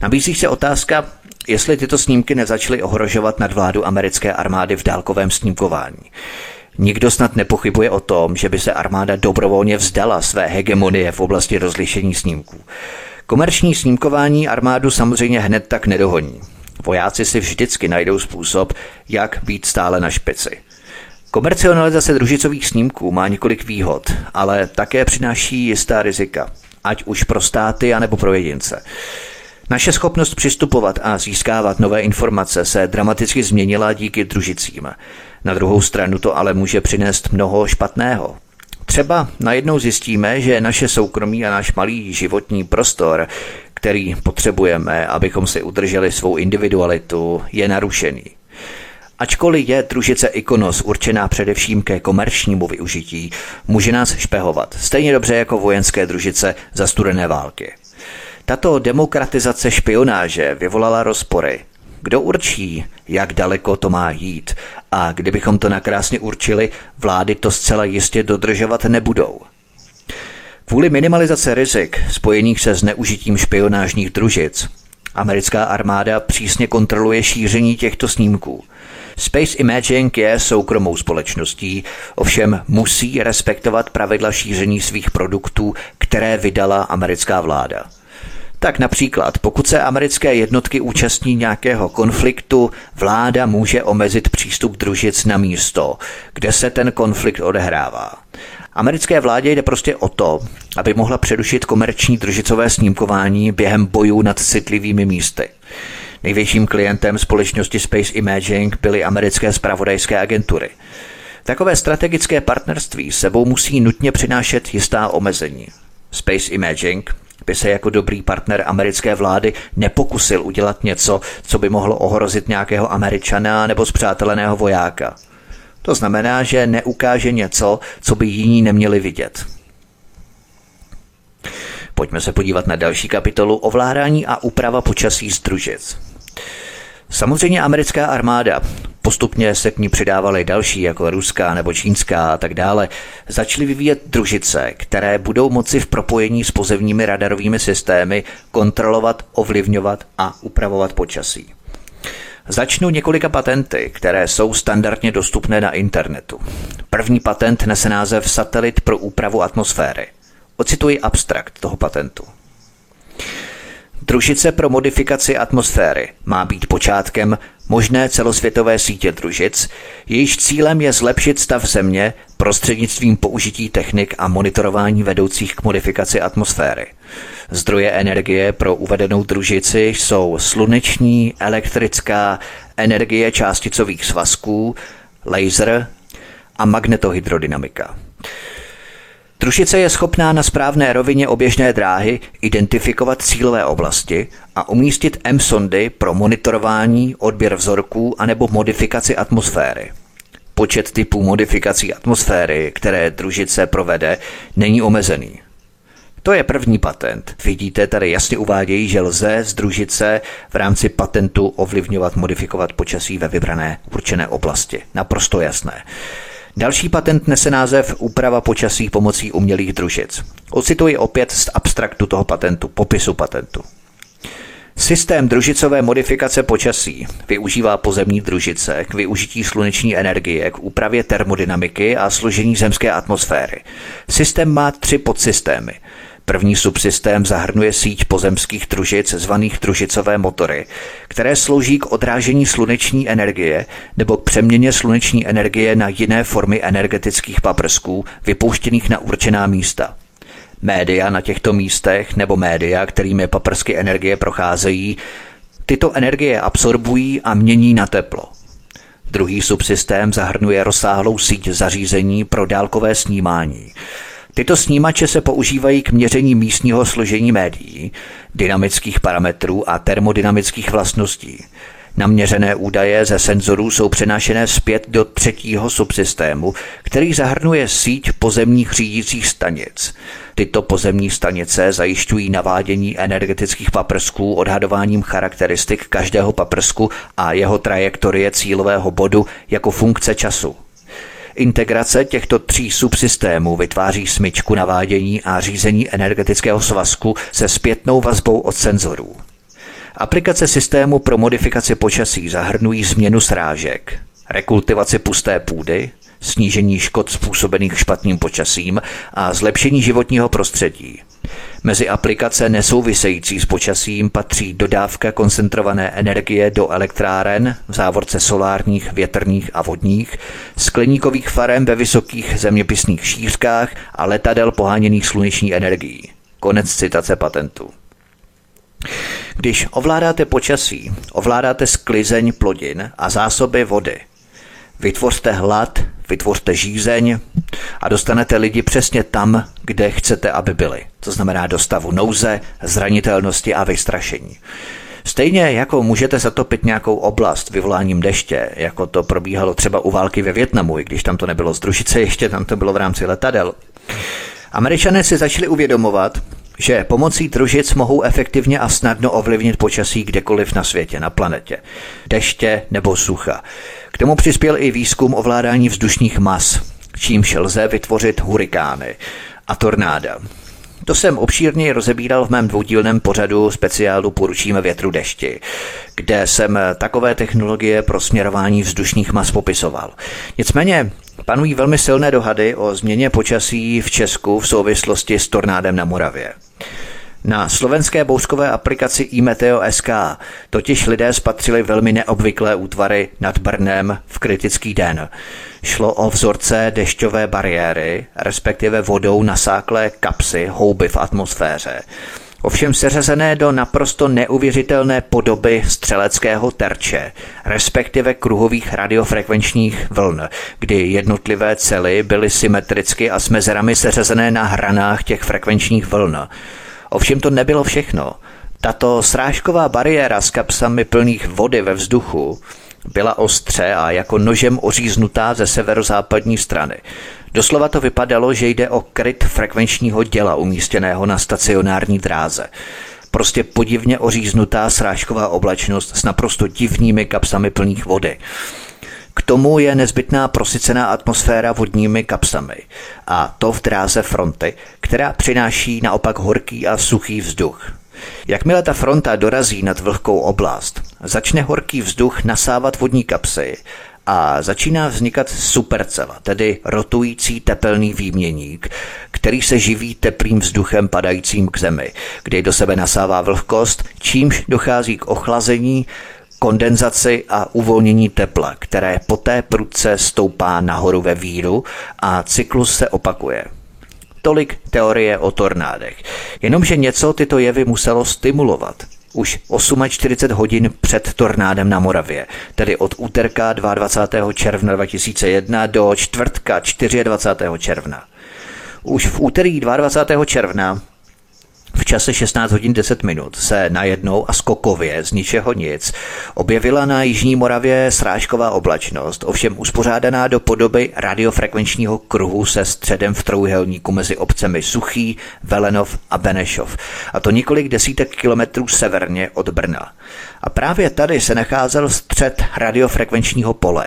Nabízí se otázka, jestli tyto snímky nezačaly ohrožovat nadvládu americké armády v dálkovém snímkování. Nikdo snad nepochybuje o tom, že by se armáda dobrovolně vzdala své hegemonie v oblasti rozlišení snímků. Komerční snímkování armádu samozřejmě hned tak nedohoní. Vojáci si vždycky najdou způsob, jak být stále na špici. Komercionalizace družicových snímků má několik výhod, ale také přináší jistá rizika, ať už pro státy anebo pro jedince. Naše schopnost přistupovat a získávat nové informace se dramaticky změnila díky družicím. Na druhou stranu to ale může přinést mnoho špatného. Třeba najednou zjistíme, že naše soukromí a náš malý životní prostor, který potřebujeme, abychom si udrželi svou individualitu, je narušený. Ačkoliv je družice Ikonos určená především ke komerčnímu využití, může nás špehovat, stejně dobře jako vojenské družice za studené války. Tato demokratizace špionáže vyvolala rozpory. Kdo určí, jak daleko to má jít? A kdybychom to nakrásně určili, vlády to zcela jistě dodržovat nebudou. Kvůli minimalizace rizik spojených se zneužitím špionážních družic, americká armáda přísně kontroluje šíření těchto snímků. Space Imaging je soukromou společností, ovšem musí respektovat pravidla šíření svých produktů, které vydala americká vláda. Tak například, pokud se americké jednotky účastní nějakého konfliktu, vláda může omezit přístup družic na místo, kde se ten konflikt odehrává. Americké vládě jde prostě o to, aby mohla přerušit komerční družicové snímkování během bojů nad citlivými místy. Největším klientem společnosti Space Imaging byly americké zpravodajské agentury. Takové strategické partnerství sebou musí nutně přinášet jistá omezení. Space Imaging by se jako dobrý partner americké vlády nepokusil udělat něco, co by mohlo ohrozit nějakého Američana nebo spřáteleného vojáka. To znamená, že neukáže něco, co by jiní neměli vidět. Pojďme se podívat na další kapitolu ovládání a úprava počasí z družic. Samozřejmě americká armáda, postupně se k ní přidávaly další jako ruská nebo čínská a tak dále, začaly vyvíjet družice, které budou moci v propojení s pozemními radarovými systémy kontrolovat, ovlivňovat a upravovat počasí. Začnu několika patenty, které jsou standardně dostupné na internetu. První patent nese název Satelit pro úpravu atmosféry. Ocituji abstrakt toho patentu. Družice pro modifikaci atmosféry má být počátkem možné celosvětové sítě družic, jejíž cílem je zlepšit stav Země prostřednictvím použití technik a monitorování vedoucích k modifikaci atmosféry. Zdroje energie pro uvedenou družici jsou sluneční, elektrická, energie částicových svazků, laser a magnetohydrodynamika. Družice je schopná na správné rovině oběžné dráhy identifikovat cílové oblasti a umístit M-sondy pro monitorování, odběr vzorků anebo modifikaci atmosféry. Počet typů modifikací atmosféry, které družice provede, není omezený. To je první patent. Vidíte, tady jasně uvádějí, že lze z družice v rámci patentu ovlivňovat, modifikovat počasí ve vybrané určené oblasti. Naprosto jasné. Další patent nese název Úprava počasí pomocí umělých družic. Ocituji opět z abstraktu toho patentu, popisu patentu. Systém družicové modifikace počasí využívá pozemní družice k využití sluneční energie, k úpravě termodynamiky a složení zemské atmosféry. Systém má tři podsystémy. První subsystém zahrnuje síť pozemských družic zvaných družicové motory, které slouží k odrážení sluneční energie nebo k přeměně sluneční energie na jiné formy energetických paprsků vypouštěných na určená místa. Média na těchto místech nebo média, kterými paprsky energie procházejí, tyto energie absorbují a mění na teplo. Druhý subsystém zahrnuje rozsáhlou síť zařízení pro dálkové snímání. Tyto snímače se používají k měření místního složení médií, dynamických parametrů a termodynamických vlastností. Naměřené údaje ze senzorů jsou přenášené zpět do třetího subsystému, který zahrnuje síť pozemních řídících stanic. Tyto pozemní stanice zajišťují navádění energetických paprsků odhadováním charakteristik každého paprsku a jeho trajektorie cílového bodu jako funkce času. Integrace těchto tří subsystémů vytváří smyčku navádění a řízení energetického svazku se zpětnou vazbou od senzorů. Aplikace systému pro modifikaci počasí zahrnují změnu srážek, rekultivaci pusté půdy, snížení škod způsobených špatným počasím a zlepšení životního prostředí. Mezi aplikace nesouvisející s počasím patří dodávka koncentrované energie do elektráren, v závorce solárních, větrných a vodních, skleníkových farem ve vysokých zeměpisných šířkách a letadel poháněných sluneční energií. Konec citace patentu. Když ovládáte počasí, ovládáte sklizeň plodin a zásoby vody. Vytvořte hlad, vytvořte žízeň a dostanete lidi přesně tam, kde chcete, aby byli. To znamená do stavu nouze, zranitelnosti a vystrašení. Stejně jako můžete zatopit nějakou oblast vyvoláním deště, jako to probíhalo třeba u války ve Vietnamu, i když tam to nebylo z družice, ještě tam to bylo v rámci letadel. Američané si začali uvědomovat, že pomocí družic mohou efektivně a snadno ovlivnit počasí kdekoliv na světě, na planetě. Deště nebo sucha. K tomu přispěl i výzkum ovládání vzdušních mas, čímž lze vytvořit hurikány a tornáda. To jsem obšírněji rozebíral v mém dvoudílném pořadu speciálu Poručíme větru dešti, kde jsem takové technologie pro směrování vzdušních mas popisoval. Nicméně panují velmi silné dohady o změně počasí v Česku v souvislosti s tornádem na Moravě. Na slovenské bouřkové aplikaci i meteo tečka es ká totiž lidé spatřili velmi neobvyklé útvary nad Brnem v kritický den. Šlo o vzorce dešťové bariéry, respektive vodou nasáklé kapsy houby v atmosféře. Ovšem seřazené do naprosto neuvěřitelné podoby střeleckého terče, respektive kruhových radiofrekvenčních vln, kdy jednotlivé cely byly symetricky a s mezerami seřazené na hranách těch frekvenčních vln. Ovšem to nebylo všechno. Tato srážková bariéra s kapsami plných vody ve vzduchu byla ostře a jako nožem oříznutá ze severozápadní strany. Doslova to vypadalo, že jde o kryt frekvenčního děla umístěného na stacionární dráze. Prostě podivně oříznutá srážková oblačnost s naprosto divnými kapsami plných vody. K tomu je nezbytná prosycená atmosféra vodními kapsami, a to v dráze fronty, která přináší naopak horký a suchý vzduch. Jakmile ta fronta dorazí nad vlhkou oblast, začne horký vzduch nasávat vodní kapsy a začíná vznikat supercela, tedy rotující tepelný výměník, který se živí teplým vzduchem padajícím k zemi, kdy do sebe nasává vlhkost, čímž dochází k ochlazení, kondenzaci a uvolnění tepla, které poté prudce stoupá nahoru ve víru a cyklus se opakuje. Tolik teorie o tornádech. Jenomže něco tyto jevy muselo stimulovat. Už čtyřicet osm hodin před tornádem na Moravě, tedy od úterka dvacátého druhého června dva tisíce jedna do čtvrtka dvacátého čtyřiého června. Už v úterý dvacátého druhého června v čase šestnáct hodin deset minut se najednou a skokově z ničeho nic objevila na jižní Moravě srážková oblačnost, ovšem uspořádaná do podoby radiofrekvenčního kruhu se středem v trojúhelníku mezi obcemi Suchý, Velenov a Benešov, a to několik desítek kilometrů severně od Brna. A právě tady se nacházel střed radiofrekvenčního pole.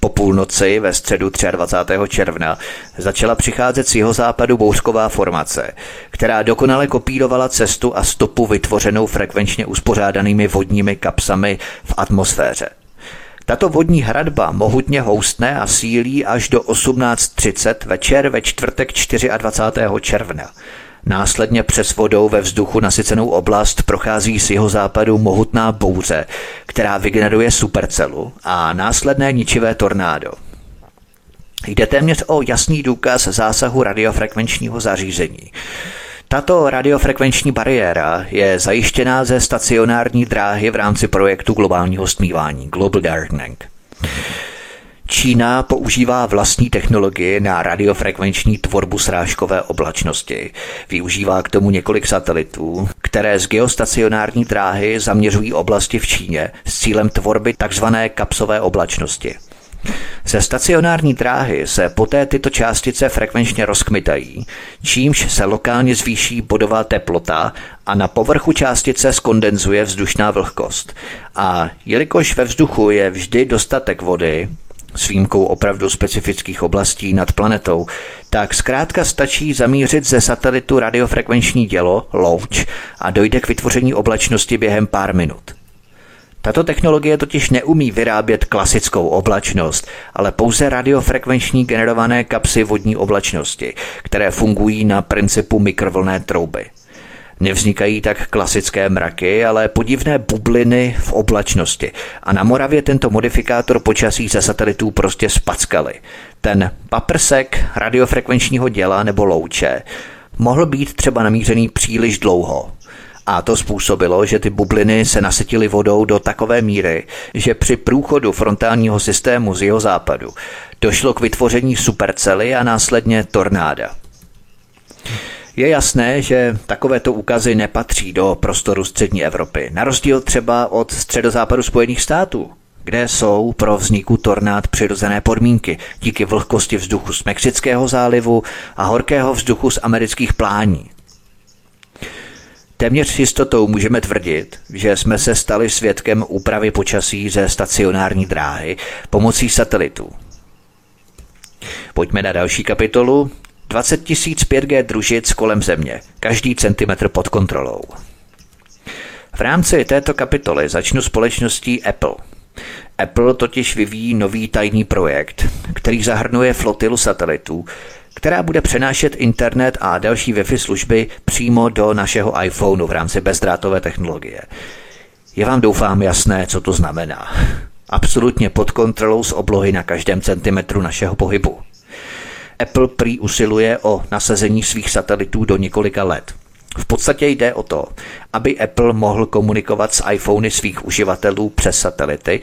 Po půlnoci ve středu dvacátého třetího června začala přicházet z jihozápadu bouřková formace, která dokonale kopírovala cestu a stopu vytvořenou frekvenčně uspořádanými vodními kapsami v atmosféře. Tato vodní hradba mohutně houstne a sílí až do osmnáct třicet večer ve čtvrtek dvacátého čtyřiadvacátého června. Následně přes vodou ve vzduchu nasycenou oblast prochází z jihozápadu mohutná bouře, která vygeneruje supercelu a následné ničivé tornádo. Jde téměř o jasný důkaz zásahu radiofrekvenčního zařízení. Tato radiofrekvenční bariéra je zajištěná ze stacionární dráhy v rámci projektu globálního stmívání Global Darkening. Čína používá vlastní technologii na radiofrekvenční tvorbu srážkové oblačnosti. Využívá k tomu několik satelitů, které z geostacionární dráhy zaměřují oblasti v Číně s cílem tvorby tzv. Kapsové oblačnosti. Ze stacionární dráhy se poté tyto částice frekvenčně rozkmitají, čímž se lokálně zvýší bodová teplota a na povrchu částice skondenzuje vzdušná vlhkost. A jelikož ve vzduchu je vždy dostatek vody, s výjimkou opravdu specifických oblastí nad planetou, tak zkrátka stačí zamířit ze satelitu radiofrekvenční dělo, louč, a dojde k vytvoření oblačnosti během pár minut. Tato technologie totiž neumí vyrábět klasickou oblačnost, ale pouze radiofrekvenční generované kapsy vodní oblačnosti, které fungují na principu mikrovlnné trouby. Nevznikají tak klasické mraky, ale podivné bubliny v oblačnosti. A na Moravě tento modifikátor počasí ze satelitů prostě spackali. Ten paprsek radiofrekvenčního děla nebo louče mohl být třeba namířený příliš dlouho A to způsobilo, že ty bubliny se nasytily vodou do takové míry, že při průchodu frontálního systému z jihozápadu došlo k vytvoření supercely a následně tornáda. Je jasné, že takovéto úkazy nepatří do prostoru střední Evropy, na rozdíl třeba od středozápadu Spojených států, kde jsou pro vzniku tornád přirozené podmínky díky vlhkosti vzduchu z Mexického zálivu a horkého vzduchu z amerických plání. Téměř s jistotou můžeme tvrdit, že jsme se stali svědkem úpravy počasí ze stacionární dráhy pomocí satelitů. Pojďme na další kapitolu. dvacet tisíc pět gé družic kolem Země, každý centimetr pod kontrolou. V rámci této kapitoly začnu společností Apple. Apple totiž vyvíjí nový tajný projekt, který zahrnuje flotilu satelitů, která bude přenášet internet a další Wi-Fi služby přímo do našeho iPhoneu v rámci bezdrátové technologie. Je vám doufám jasné, co to znamená. Absolutně pod kontrolou z oblohy na každém centimetru našeho pohybu. Apple prý usiluje o nasazení svých satelitů do několika let. V podstatě jde o to, aby Apple mohl komunikovat s iPhony svých uživatelů přes satelity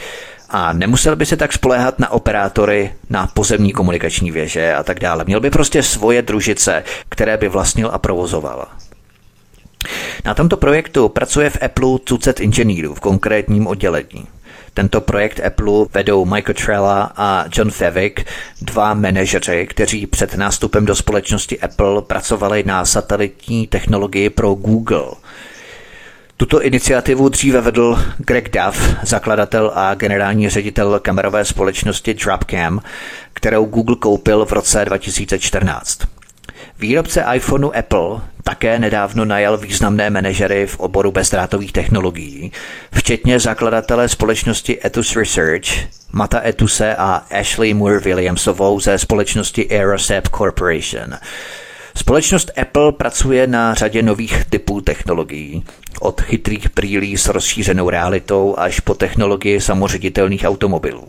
a nemusel by se tak spoléhat na operátory, na pozemní komunikační věže a tak dále. Měl by prostě svoje družice, které by vlastnil a provozoval. Na tomto projektu pracuje v Apple tucet inženýrů v konkrétním oddělení. Tento projekt Apple vedou Mike Trella a John Favik, dva manažeři, kteří před nástupem do společnosti Apple pracovali na satelitní technologii pro Google. Tuto iniciativu dříve vedl Greg Duff, zakladatel a generální ředitel kamerové společnosti Dropcam, kterou Google koupil v roce dva tisíce čtrnáct. Výrobce iPhoneu Apple také nedávno najal významné manažery v oboru bezdrátových technologií, včetně zakladatele společnosti Ethos Research, Mata Ethuse a Ashley Moore Williamsovou ze společnosti Aerosep Corporation. Společnost Apple pracuje na řadě nových typů technologií, od chytrých brýlí s rozšířenou realitou až po technologii samoředitelných automobilů.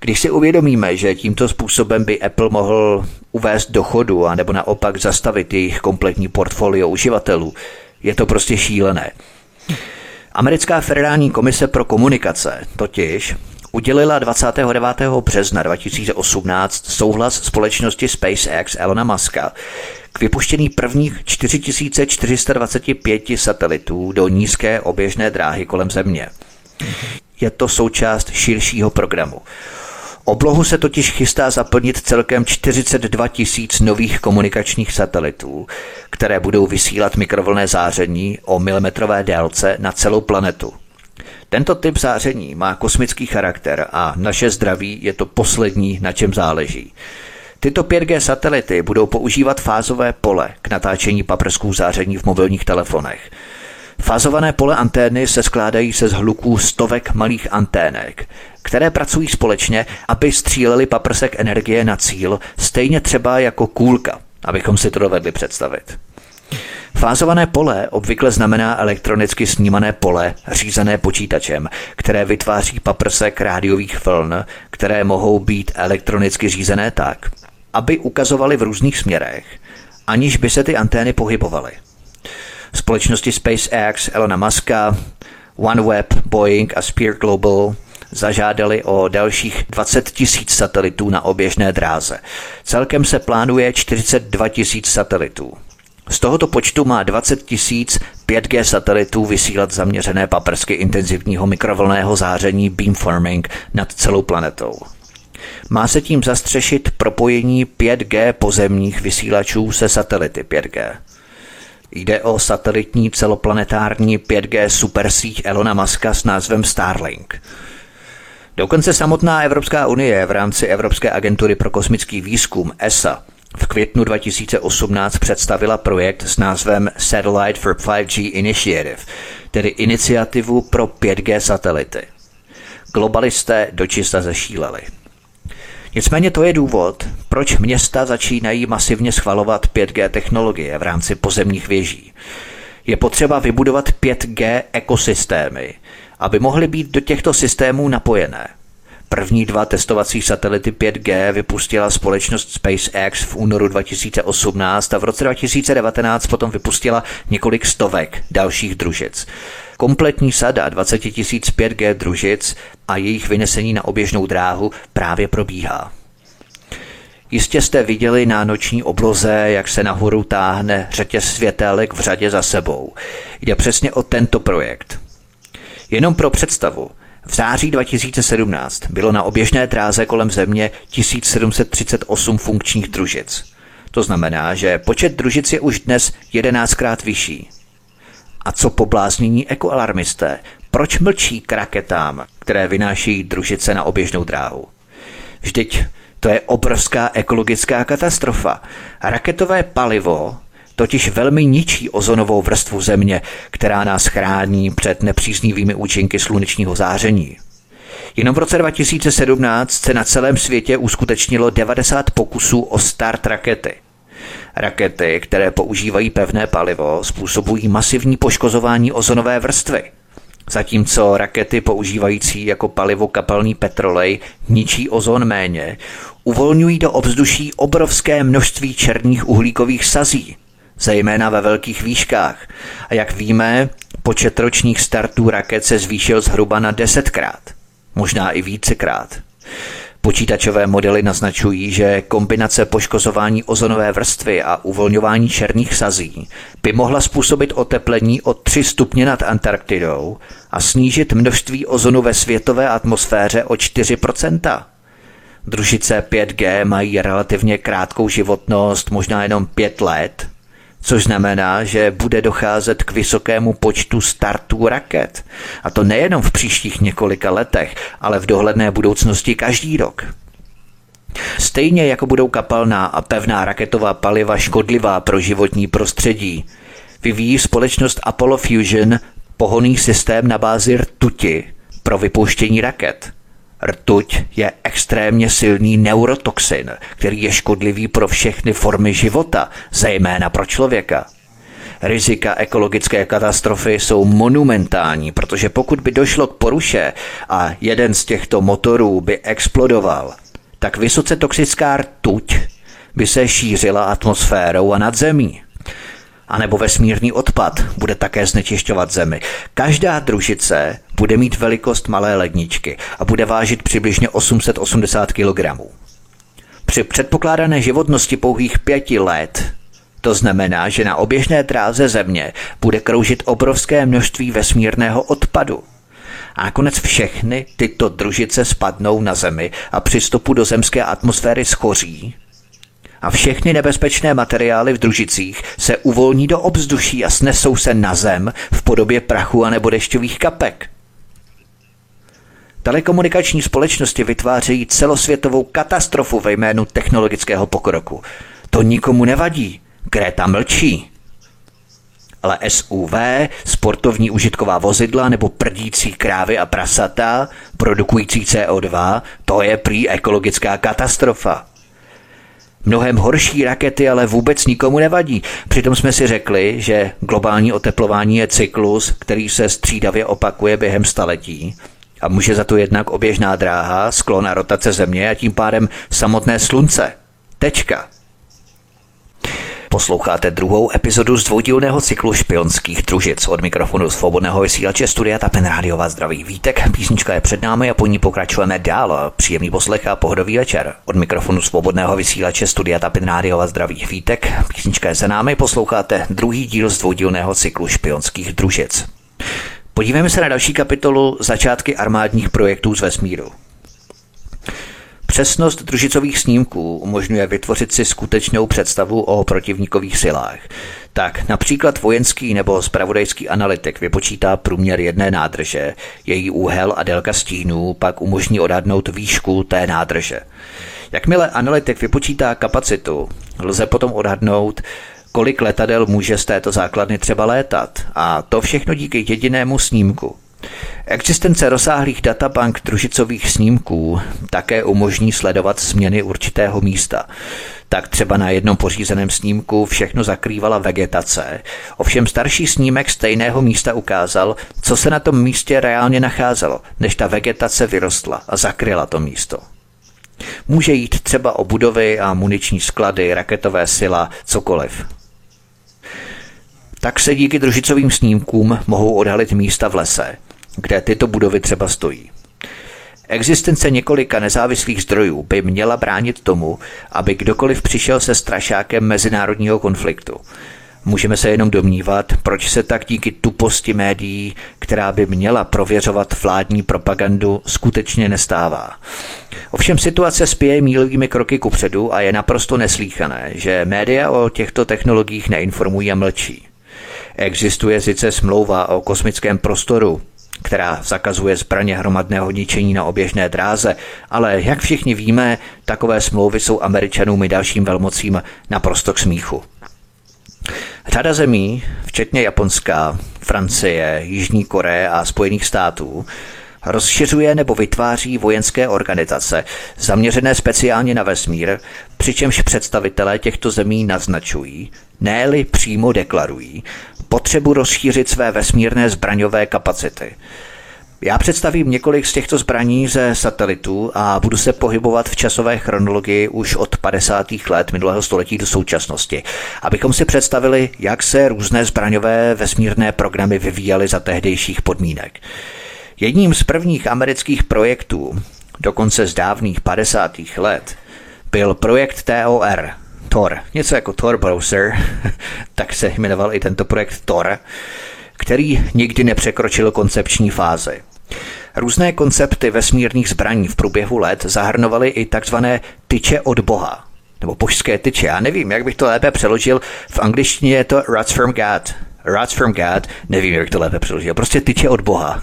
Když si uvědomíme, že tímto způsobem by Apple mohl uvést do chodu a nebo naopak zastavit jejich kompletní portfolio uživatelů, je to prostě šílené. Americká federální komise pro komunikace totiž udělila dvacátého devátého března dva tisíce osmnáct souhlas společnosti SpaceX Elona Muska k vypuštění prvních čtyři tisíce čtyři sta dvacet pět satelitů do nízké oběžné dráhy kolem Země. Je to součást širšího programu. Oblohu se totiž chystá zaplnit celkem čtyřicet dva tisíc nových komunikačních satelitů, které budou vysílat mikrovlnné záření o milimetrové délce na celou planetu. Tento typ záření má kosmický charakter a naše zdraví je to poslední, na čem záleží. Tyto pět gé satelity budou používat fázové pole k natáčení paprsků záření v mobilních telefonech. Fázované pole antény se skládají se zhluků stovek malých antének, které pracují společně, aby střílely paprsek energie na cíl, stejně třeba jako kůlka, abychom si to dovedli představit. Fázované pole obvykle znamená elektronicky snímané pole, řízené počítačem, které vytváří paprsek rádiových vln, které mohou být elektronicky řízené tak, aby ukazovaly v různých směrech, aniž by se ty antény pohybovaly. Společnosti SpaceX, Elona Muska, OneWeb, Boeing a Spear Global zažádali o dalších dvacet tisíc satelitů na oběžné dráze. Celkem se plánuje čtyřicet dva tisíc satelitů. Z tohoto počtu má dvacet tisíc pět gé satelitů vysílat zaměřené paprsky intenzivního mikrovlnného záření beamforming nad celou planetou. Má se tím zastřešit propojení pět gé pozemních vysílačů se satelity pět gé. Jde o satelitní celoplanetární pět gé supersíť Elona Muska s názvem Starlink. Dokonce samotná Evropská unie v rámci Evropské agentury pro kosmický výzkum E S A v květnu dva tisíce osmnáct představila projekt s názvem Satellite for pět gé Initiative, tedy iniciativu pro pět gé satelity. Globalisté dočista zešíleli. Nicméně to je důvod, proč města začínají masivně schvalovat pět gé technologie v rámci pozemních věží. Je potřeba vybudovat pět gé ekosystémy, aby mohly být do těchto systémů napojené. První dva testovací satelity pět G vypustila společnost SpaceX v únoru dva tisíce osmnáct a v roce dva tisíce devatenáct potom vypustila několik stovek dalších družic. Kompletní sada dvacet tisíc pět G družic a jejich vynesení na oběžnou dráhu právě probíhá. Jistě jste viděli na noční obloze, jak se nahoru táhne řetěz světélek v řadě za sebou. Jde přesně o tento projekt. Jenom pro představu, v září dva tisíce sedmnáct bylo na oběžné dráze kolem Země tisíc sedm set třicet osm funkčních družic. To znamená, že počet družic je už dnes jedenáctkrát vyšší. A co pobláznění ekoalarmisté? Proč mlčí k raketám, které vynáší družice na oběžnou dráhu? Vždyť to je obrovská ekologická katastrofa. Raketové palivo totiž velmi ničí ozonovou vrstvu Země, která nás chrání před nepříznivými účinky slunečního záření. Jenom v roce dva tisíce sedmnáct se na celém světě uskutečnilo devadesát pokusů o start rakety. Rakety, které používají pevné palivo, způsobují masivní poškozování ozonové vrstvy, zatímco rakety používající jako palivo kapalný petrolej ničí ozon méně, uvolňují do ovzduší obrovské množství černých uhlíkových sazí, zejména ve velkých výškách. A jak víme, počet ročních startů raket se zvýšil zhruba na desetkrát, možná i vícekrát. Počítačové modely naznačují, že kombinace poškozování ozonové vrstvy a uvolňování černých sazí by mohla způsobit oteplení o tři stupně nad Antarktidou a snížit množství ozonu ve světové atmosféře o čtyři procenta. Družice pět G mají relativně krátkou životnost, možná jenom pět let, což znamená, že bude docházet k vysokému počtu startů raket. A to nejenom v příštích několika letech, ale v dohledné budoucnosti každý rok. Stejně jako budou kapalná a pevná raketová paliva škodlivá pro životní prostředí, vyvíjí společnost Apollo Fusion pohonný systém na bázi rtuti pro vypouštění raket. Rtuť je extrémně silný neurotoxin, který je škodlivý pro všechny formy života, zejména pro člověka. Rizika ekologické katastrofy jsou monumentální, protože pokud by došlo k poruše a jeden z těchto motorů by explodoval, tak vysoce toxická rtuť by se šířila atmosférou a nad zemí. A nebo vesmírný odpad bude také znečišťovat Zemi. Každá družice bude mít velikost malé ledničky a bude vážit přibližně osm set osmdesát kilogramů. Při předpokládané životnosti pouhých pěti let to znamená, že na oběžné dráze Země bude kroužit obrovské množství vesmírného odpadu. A nakonec všechny tyto družice spadnou na Zemi a při vstupu do zemské atmosféry schoří a všechny nebezpečné materiály v družicích se uvolní do ovzduší a snesou se na zem v podobě prachu a nebo dešťových kapek. Telekomunikační společnosti vytvářejí celosvětovou katastrofu ve jménu technologického pokroku. To nikomu nevadí, Greta mlčí. Ale S U V, sportovní užitková vozidla nebo prdící krávy a prasata, produkující C O dva, to je prý ekologická katastrofa. Mnohem horší rakety ale vůbec nikomu nevadí. Přitom jsme si řekli, že globální oteplování je cyklus, který se střídavě opakuje během staletí. A může za to jednak oběžná dráha, sklon a rotace Země a tím pádem samotné Slunce. Tečka. Posloucháte druhou epizodu z dvoudílného cyklu špionských družic. Od mikrofonu svobodného vysílače Studia Tapin Rádio vás zdraví Vítek. Písnička je před námi a po ní pokračujeme dál. Příjemný poslech a pohodový večer. Od mikrofonu svobodného vysílače Studia Tapin Rádio vás zdraví Vítek. Písnička je za námi, posloucháte druhý díl z dvoudílného cyklu špionských družic. Podívejme se na další kapitolu začátky armádních projektů z vesmíru. Přesnost družicových snímků umožňuje vytvořit si skutečnou představu o protivníkových silách. Tak například vojenský nebo zpravodajský analytik vypočítá průměr jedné nádrže, její úhel a délka stínů pak umožní odhadnout výšku té nádrže. Jakmile analytik vypočítá kapacitu, lze potom odhadnout, kolik letadel může z této základny třeba létat, a to všechno díky jedinému snímku. Existence rozsáhlých databank družicových snímků také umožní sledovat změny určitého místa. tak třeba na jednom pořízeném snímku všechno zakrývala vegetace. Ovšem starší snímek stejného místa ukázal, co se na tom místě reálně nacházelo, než ta vegetace vyrostla a zakryla to místo. Může jít třeba o budovy a muniční sklady, raketové sila, cokoliv. Tak se díky družicovým snímkům mohou odhalit místa v lese, kde tyto budovy třeba stojí. Existence několika nezávislých zdrojů by měla bránit tomu, aby kdokoliv přišel se strašákem mezinárodního konfliktu. Můžeme se jenom domnívat, proč se tak díky tuposti médií, která by měla prověřovat vládní propagandu, skutečně nestává. Ovšem situace spěje mílovými kroky kupředu a je naprosto neslýchané, že média o těchto technologiích neinformují a mlčí. Existuje sice smlouva o kosmickém prostoru, která zakazuje zbraně hromadného ničení na oběžné dráze, ale jak všichni víme, takové smlouvy jsou Američanům i dalším velmocím naprosto k smíchu. Řada zemí, včetně Japonska, Francie, Jižní Koreje a Spojených států, rozšiřuje nebo vytváří vojenské organizace zaměřené speciálně na vesmír, přičemž představitelé těchto zemí naznačují, ne-li přímo deklarují, potřebu rozšířit své vesmírné zbraňové kapacity. Já představím několik z těchto zbraní ze satelitů a budu se pohybovat v časové chronologii už od padesátých let minulého století do současnosti, abychom si představili, jak se různé zbraňové vesmírné programy vyvíjaly za tehdejších podmínek. Jedním z prvních amerických projektů, dokonce z dávných padesátých let, byl projekt T O R, Tor, něco jako Tor Browser, tak se jmenoval i tento projekt Tor, který nikdy nepřekročil koncepční fázi. Různé koncepty vesmírných zbraní v průběhu let zahrnovaly i takzvané tyče od Boha, nebo božské tyče, já nevím, jak bych to lépe přeložil, v angličtině je to Rods from God. Rods from God, nevím, jak to lépe přeložil, prostě tyče od Boha,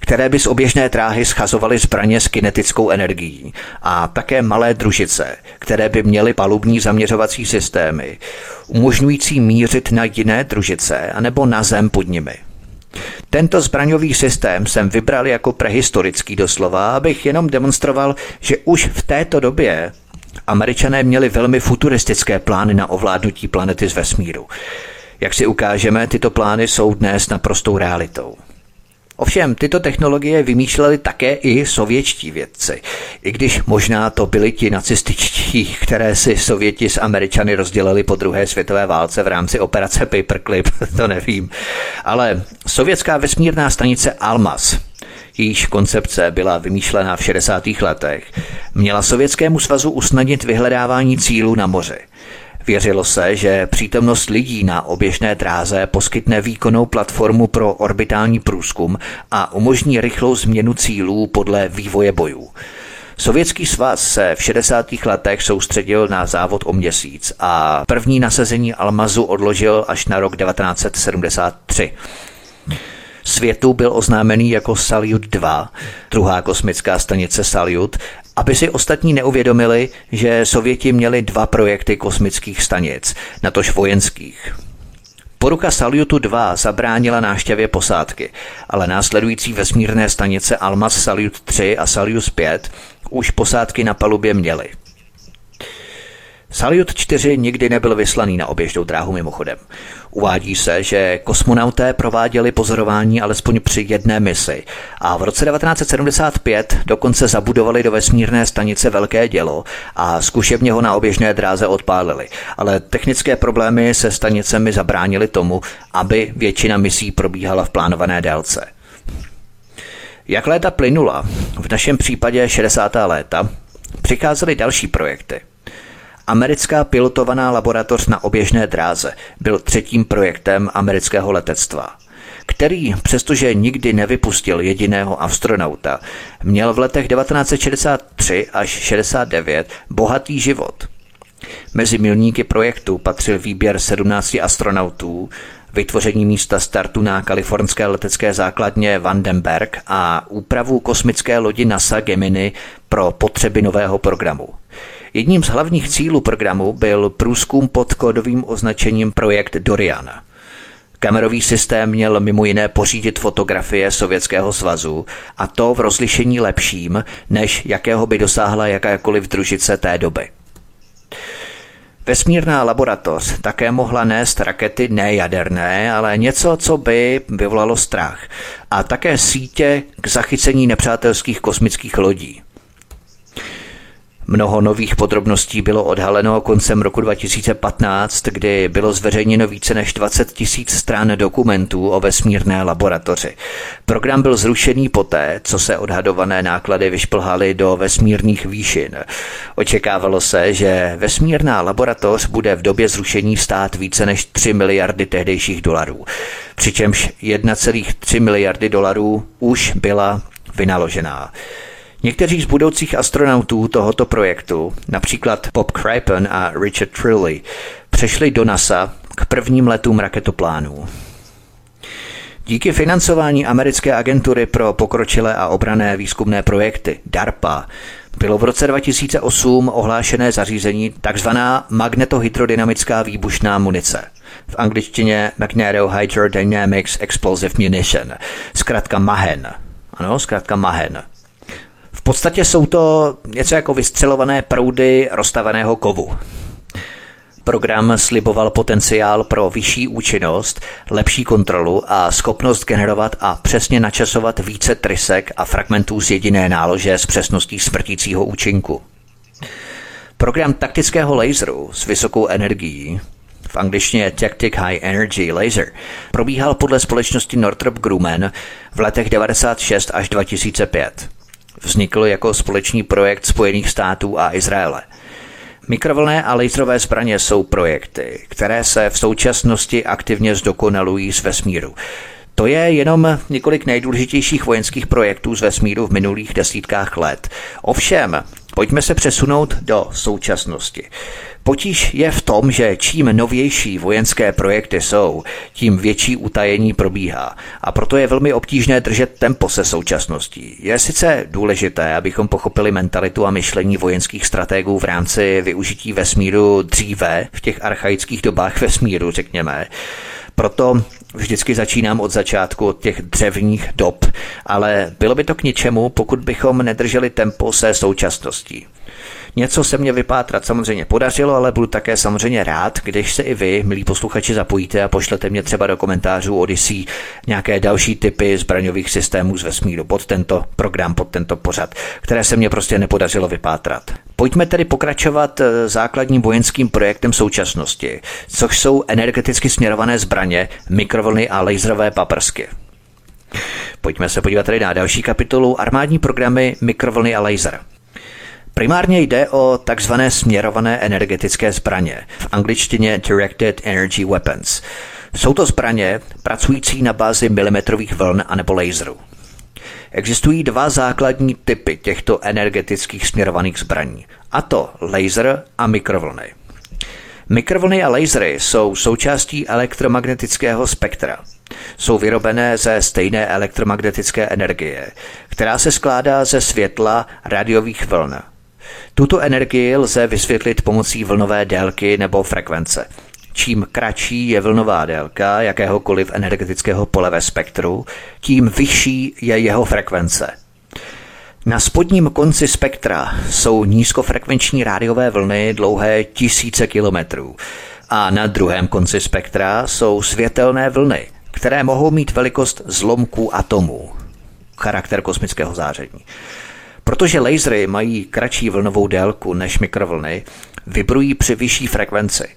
které by z oběžné dráhy schazovaly zbraně s kinetickou energií a také malé družice, které by měly palubní zaměřovací systémy, umožňující mířit na jiné družice anebo na zem pod nimi. Tento zbraňový systém jsem vybral jako prehistorický doslova, abych jenom demonstroval, že už v této době Američané měli velmi futuristické plány na ovládnutí planety z vesmíru. Jak si ukážeme, tyto plány jsou dnes naprostou realitou. Ovšem, tyto technologie vymýšleli také i sovětští vědci, i když možná to byli ti nacističtí, které si Sověti s Američany rozdělili po druhé světové válce v rámci operace Paperclip, to nevím. Ale sovětská vesmírná stanice Almaz, jejíž koncepce byla vymýšlená v šedesátých letech, měla Sovětskému svazu usnadnit vyhledávání cílů na moři. Věřilo se, že přítomnost lidí na oběžné dráze poskytne výkonnou platformu pro orbitální průzkum a umožní rychlou změnu cílů podle vývoje bojů. Sovětský svaz se v šedesátých letech soustředil na závod o měsíc a první nasazení Almazu odložil až na rok devatenáct set sedmdesát tři. Světu byl oznámený jako Saljut dva, druhá kosmická stanice Saljut, aby si ostatní neuvědomili, že Sověti měli dva projekty kosmických stanic, natož vojenských. Poruka Saljutu dva zabránila návštěvě posádky, ale následující vesmírné stanice Almaz, Saljut tři a Saljut pět už posádky na palubě měly. Saljut čtyři nikdy nebyl vyslaný na oběžnou dráhu mimochodem. Uvádí se, že kosmonauté prováděli pozorování alespoň při jedné misi a v roce devatenáct set sedmdesát pět dokonce zabudovali do vesmírné stanice velké dělo a zkušebně ho na oběžné dráze odpálili, ale technické problémy se stanicemi zabránily tomu, aby většina misí probíhala v plánované délce. Jak léta plynula, v našem případě šedesátá léta, přicházely další projekty. Americká pilotovaná laboratoř na oběžné dráze byl třetím projektem amerického letectva, který, přestože nikdy nevypustil jediného astronauta, měl v letech devatenáct set šedesát tři až šedesát devět bohatý život. Mezi milníky projektu patřil výběr sedmnácti astronautů, vytvoření místa startu na kalifornské letecké základně Vandenberg a úpravu kosmické lodi NASA Gemini pro potřeby nového programu. Jedním z hlavních cílů programu byl průzkum pod kódovým označením projekt Dorian. Kamerový systém měl mimo jiné pořídit fotografie Sovětského svazu, a to v rozlišení lepším, než jakého by dosáhla jakákoliv družice té doby. Vesmírná laboratoř také mohla nést rakety nejaderné, ale něco, co by vyvolalo strach, a také sítě k zachycení nepřátelských kosmických lodí. Mnoho nových podrobností bylo odhaleno koncem roku dva tisíce patnáct, kdy bylo zveřejněno více než dvacet tisíc stran dokumentů o vesmírné laboratoři. Program byl zrušený poté, co se odhadované náklady vyšplhaly do vesmírných výšin. Očekávalo se, že vesmírná laboratoř bude v době zrušení stát více než tři miliardy tehdejších dolarů, přičemž jedna celá tři miliardy dolarů už byla vynaložená. Někteří z budoucích astronautů tohoto projektu, například Bob Crippen a Richard Trulli, přešli do NASA k prvním letům raketoplánů. Díky financování americké agentury pro pokročilé a obranné výzkumné projekty DARPA bylo v roce dva tisíce osm ohlášené zařízení tzv. Magnetohydrodynamická výbušná munice, v angličtině Magnetohydrodynamics Explosive Munition, zkrátka MAHEN. Ano, zkrátka MAHEN. V podstatě jsou to něco jako vystřelované proudy roztaveného kovu. Program sliboval potenciál pro vyšší účinnost, lepší kontrolu a schopnost generovat a přesně načasovat více trysek a fragmentů z jediné nálože s přesností smrtícího účinku. Program taktického laseru s vysokou energií, v angličtině Tactic High Energy Laser, probíhal podle společnosti Northrop Grumman v letech devadesát šest až dva tisíce pět. Vznikl jako společný projekt Spojených států a Izraele. Mikrovlnné a laserové zbraně jsou projekty, které se v současnosti aktivně zdokonalují z vesmíru. To je jenom několik nejdůležitějších vojenských projektů z vesmíru v minulých desítkách let. Ovšem, pojďme se přesunout do současnosti. Potíž je v tom, že čím novější vojenské projekty jsou, tím větší utajení probíhá, a proto je velmi obtížné držet tempo se současností. Je sice důležité, abychom pochopili mentalitu a myšlení vojenských stratégů v rámci využití vesmíru dříve, v těch archaických dobách vesmíru, řekněme. Proto vždycky začínám od začátku, od těch dřevních dob, ale bylo by to k ničemu, pokud bychom nedrželi tempo se současností. Něco se mě vypátrat samozřejmě podařilo, ale budu také samozřejmě rád, když se i vy, milí posluchači, zapojíte a pošlete mě třeba do komentářů Odyssey nějaké další typy zbraňových systémů z vesmíru pod tento program, pod tento pořad, které se mě prostě nepodařilo vypátrat. Pojďme tedy pokračovat základním vojenským projektem současnosti, což jsou energeticky směrované zbraně, mikrovlny a laserové paprsky. Pojďme se podívat tedy na další kapitolu armádní programy mikrovlny a laser. Primárně jde o takzvané směrované energetické zbraně, v angličtině Directed Energy Weapons. Jsou to zbraně pracující na bázi milimetrových vln anebo laserů. Existují dva základní typy těchto energetických směrovaných zbraní, a to laser a mikrovlny. Mikrovlny a lasery jsou součástí elektromagnetického spektra. Jsou vyrobené ze stejné elektromagnetické energie, která se skládá ze světla rádiových vln. Tuto energii lze vysvětlit pomocí vlnové délky nebo frekvence. Čím kratší je vlnová délka jakéhokoliv energetického pole ve spektru, tím vyšší je jeho frekvence. Na spodním konci spektra jsou nízkofrekvenční rádiové vlny dlouhé tisíce kilometrů a na druhém konci spektra jsou světelné vlny, které mohou mít velikost zlomků atomů, charakter kosmického záření. Protože lasery mají kratší vlnovou délku než mikrovlny, vibrují při vyšší frekvenci.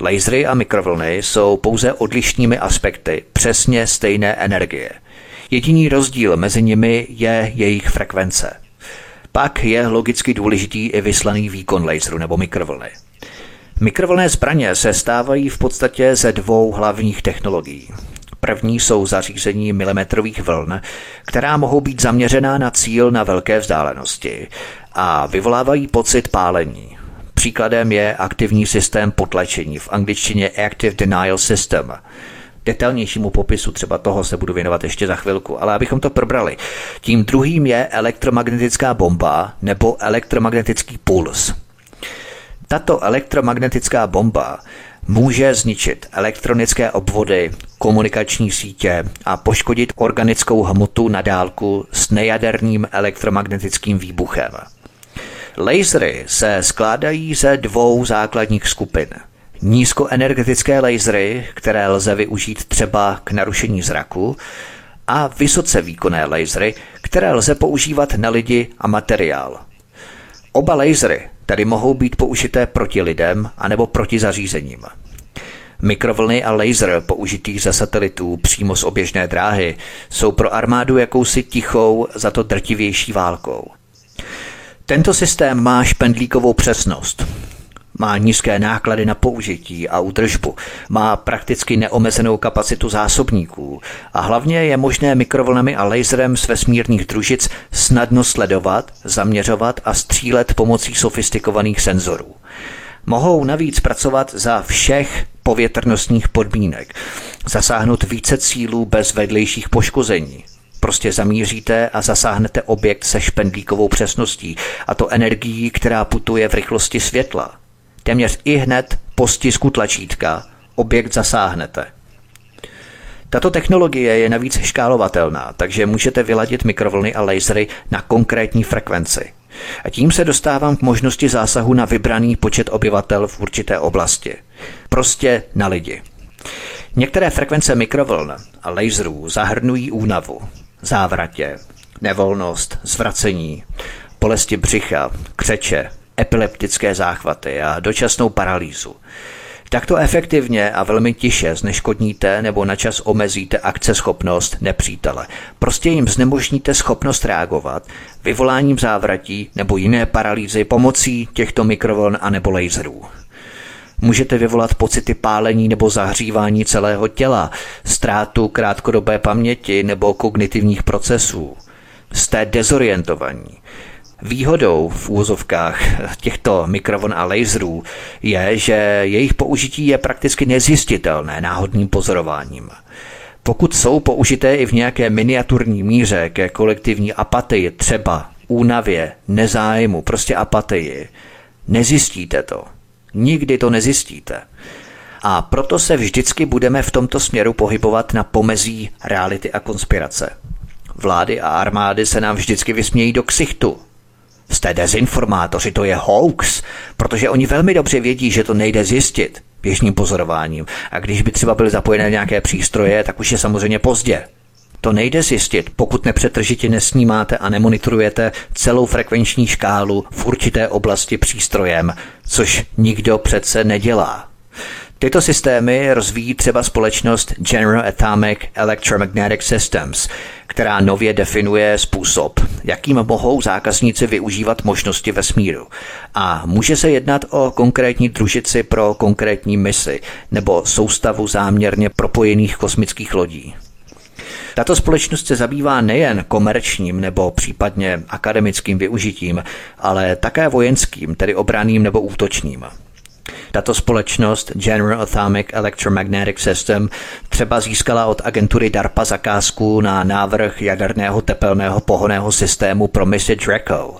Lasery a mikrovlny jsou pouze odlišnými aspekty přesně stejné energie. Jediný rozdíl mezi nimi je jejich frekvence. Pak je logicky důležitý i vyslaný výkon laseru nebo mikrovlny. Mikrovlnné zbraně se stávají v podstatě ze dvou hlavních technologií. První jsou zařízení milimetrových vln, která mohou být zaměřená na cíl na velké vzdálenosti a vyvolávají pocit pálení. Příkladem je aktivní systém potlačení, v angličtině Active Denial System. Detailnějšímu popisu třeba toho se budu věnovat ještě za chvilku, ale abychom to probrali. Tím druhým je elektromagnetická bomba nebo elektromagnetický puls. Tato elektromagnetická bomba může zničit elektronické obvody, komunikační sítě a poškodit organickou hmotu na dálku s nejaderným elektromagnetickým výbuchem. Lasery se skládají ze dvou základních skupin. Nízkoenergetické lasery, které lze využít třeba k narušení zraku, a vysoce výkonné lasery, které lze používat na lidi a materiál. Oba lasery tedy mohou být použité proti lidem anebo proti zařízením. Mikrovlny a laser použitý ze satelitů přímo z oběžné dráhy jsou pro armádu jakousi tichou, za to drtivější válkou. Tento systém má špendlíkovou přesnost. Má nízké náklady na použití a údržbu, má prakticky neomezenou kapacitu zásobníků a hlavně je možné mikrovlnami a laserem z vesmírných družic snadno sledovat, zaměřovat a střílet pomocí sofistikovaných senzorů. Mohou navíc pracovat za všech povětrnostních podmínek, zasáhnout více cílů bez vedlejších poškození. Prostě zamíříte a zasáhnete objekt se špendlíkovou přesností, a to energií, která putuje v rychlosti světla. Téměř i hned po stisku tlačítka objekt zasáhnete. Tato technologie je navíc škálovatelná, takže můžete vyladit mikrovlny a lasery na konkrétní frekvenci. A tím se dostávám k možnosti zásahu na vybraný počet obyvatel v určité oblasti. Prostě na lidi. Některé frekvence mikrovln a laserů zahrnují únavu, závratě, nevolnost, zvracení, bolesti břicha, křeče, epileptické záchvaty a dočasnou paralýzu. Takto efektivně a velmi tiše zneškodníte nebo načas omezíte akceschopnost nepřítele. Prostě jim znemožníte schopnost reagovat vyvoláním závratí nebo jiné paralýzy pomocí těchto mikrovln a nebo laserů. Můžete vyvolat pocity pálení nebo zahřívání celého těla, ztrátu krátkodobé paměti nebo kognitivních procesů. Jste dezorientovaní. Výhodou v úvozovkách těchto mikrovln a laserů je, že jejich použití je prakticky nezjistitelné náhodným pozorováním. Pokud jsou použité i v nějaké miniaturní míře ke kolektivní apatii, třeba únavě, nezájmu, prostě apatii, nezjistíte to. Nikdy to nezjistíte. A proto se vždycky budeme v tomto směru pohybovat na pomezí reality a konspirace. Vlády a armády se nám vždycky vysmějí do ksichtu. Jste dezinformátoři, to je hoax, protože oni velmi dobře vědí, že to nejde zjistit běžným pozorováním. A když by třeba byly zapojené nějaké přístroje, tak už je samozřejmě pozdě. To nejde zjistit, pokud nepřetržitě nesnímáte a nemonitorujete celou frekvenční škálu v určité oblasti přístrojem, což nikdo přece nedělá. Tyto systémy rozvíjí třeba společnost General Atomic Electromagnetic Systems, která nově definuje způsob, jakým mohou zákazníci využívat možnosti vesmíru. A může se jednat o konkrétní družici pro konkrétní misi nebo soustavu záměrně propojených kosmických lodí. Tato společnost se zabývá nejen komerčním nebo případně akademickým využitím, ale také vojenským, tedy obranným nebo útočným. Tato společnost General Atomic Electromagnetic System třeba získala od agentury DARPA zakázku na návrh jaderného tepelného pohonného systému pro misi Draco.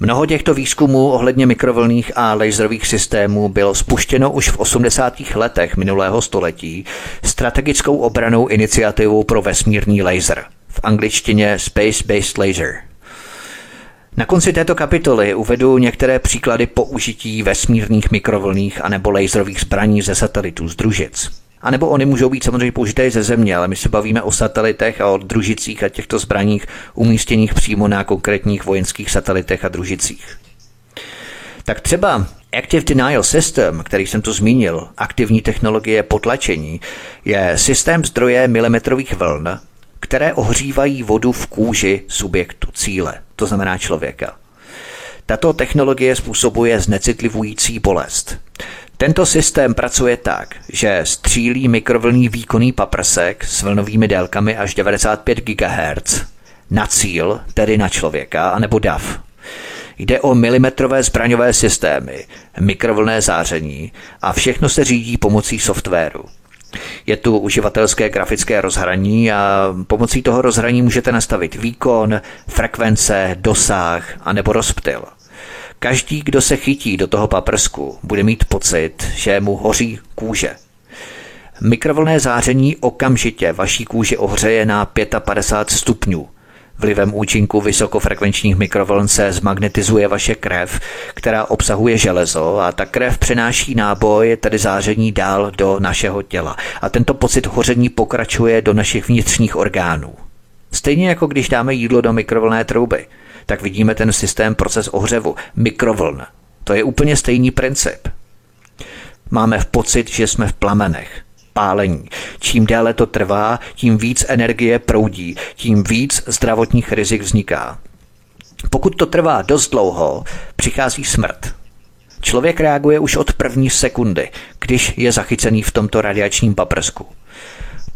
Mnoho těchto výzkumů ohledně mikrovlnných a laserových systémů bylo spuštěno už v osmdesátých letech minulého století strategickou obranou iniciativou pro vesmírný laser, v angličtině Space Based Laser. Na konci této kapitoly uvedu některé příklady použití vesmírných mikrovlnných anebo laserových zbraní ze satelitů z družic. A nebo oni můžou být samozřejmě použité ze země, ale my se bavíme o satelitech a o družicích a těchto zbraních umístěných přímo na konkrétních vojenských satelitech a družicích. Tak třeba Active Denial System, který jsem tu zmínil, aktivní technologie potlačení, je systém zdroje milimetrových vln, které ohřívají vodu v kůži subjektu cíle, to znamená člověka. Tato technologie způsobuje znecitlivující bolest. Tento systém pracuje tak, že střílí mikrovlnný výkonný paprsek s vlnovými délkami až devadesát pět gigahertzů na cíl, tedy na člověka, anebo dav. Jde o milimetrové zbraňové systémy, mikrovlnné záření a všechno se řídí pomocí softwaru. Je tu uživatelské grafické rozhraní a pomocí toho rozhraní můžete nastavit výkon, frekvence, dosah anebo rozptyl. Každý, kdo se chytí do toho paprsku, bude mít pocit, že mu hoří kůže. Mikrovlnné záření okamžitě vaší kůži ohřeje na padesát pět stupňů. Vlivem účinku vysokofrekvenčních mikrovln se zmagnetizuje vaše krev, která obsahuje železo, a ta krev přenáší náboj, tedy záření, dál do našeho těla. A tento pocit hoření pokračuje do našich vnitřních orgánů. Stejně jako když dáme jídlo do mikrovlnné trouby, tak vidíme ten systém proces ohřevu mikrovln. To je úplně stejný princip. Máme pocit, že jsme v plamenech, pálení. Čím déle to trvá, tím víc energie proudí, tím víc zdravotních rizik vzniká. Pokud to trvá dost dlouho, přichází smrt. Člověk reaguje už od první sekundy, když je zachycený v tomto radiačním paprsku.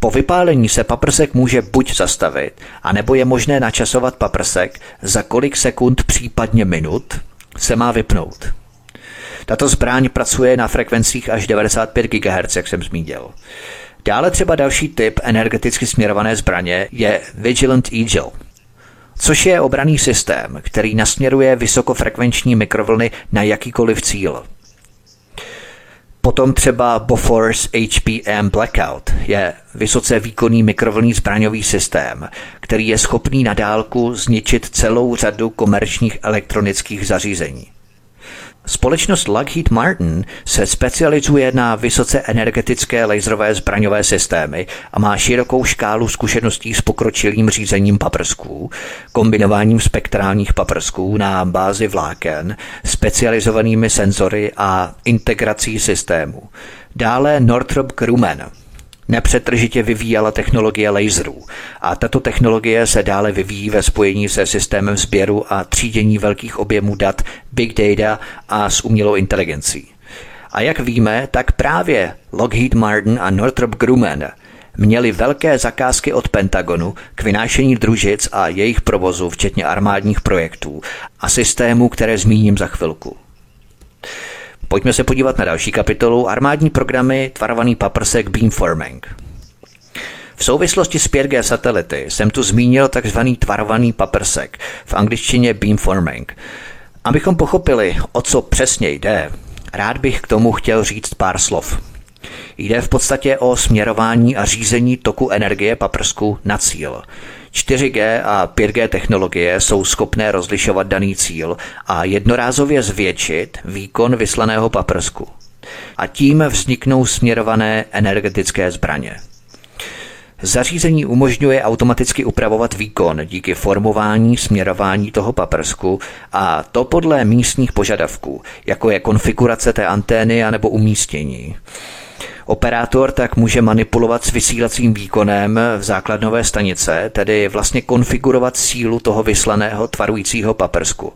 Po vypálení se paprsek může buď zastavit, anebo je možné načasovat paprsek, za kolik sekund, případně minut, se má vypnout. Tato zbraň pracuje na frekvencích až devadesát pět gigahertzů, jak jsem zmínil. Dále třeba další typ energeticky směrované zbraně je Vigilant Eagle, což je obranný systém, který nasměruje vysokofrekvenční mikrovlny na jakýkoliv cíl. Potom třeba Bofors H P M Blackout je vysoce výkonný mikrovlnný zbraňový systém, který je schopný na dálku zničit celou řadu komerčních elektronických zařízení. Společnost Lockheed Martin se specializuje na vysoce energetické laserové zbraňové systémy a má širokou škálu zkušeností s pokročilým řízením paprsků, kombinováním spektrálních paprsků na bázi vláken, specializovanými senzory a integrací systémů. Dále Northrop Grumman nepřetržitě vyvíjela technologie laserů a tato technologie se dále vyvíjí ve spojení se systémem sběru a třídění velkých objemů dat, big data a s umělou inteligencí. A jak víme, tak právě Lockheed Martin a Northrop Grumman měli velké zakázky od Pentagonu k vynášení družic a jejich provozu, včetně armádních projektů a systémů, které zmíním za chvilku. Pojďme se podívat na další kapitolu armádní programy tvarovaný paprsek beamforming. V souvislosti s pět G satelity jsem tu zmínil takzvaný tvarovaný paprsek, v angličtině beamforming. Abychom pochopili, o co přesně jde, rád bych k tomu chtěl říct pár slov. Jde v podstatě o směrování a řízení toku energie paprsku na cíl. čtyři G a pět G technologie jsou schopné rozlišovat daný cíl a jednorázově zvětšit výkon vyslaného paprsku. A tím vzniknou směrované energetické zbraně. Zařízení umožňuje automaticky upravovat výkon díky formování směrování toho paprsku, a to podle místních požadavků, jako je konfigurace té antény anebo umístění. Operátor tak může manipulovat s vysílacím výkonem v základnové stanice, tedy vlastně konfigurovat sílu toho vyslaného tvarujícího paprsku.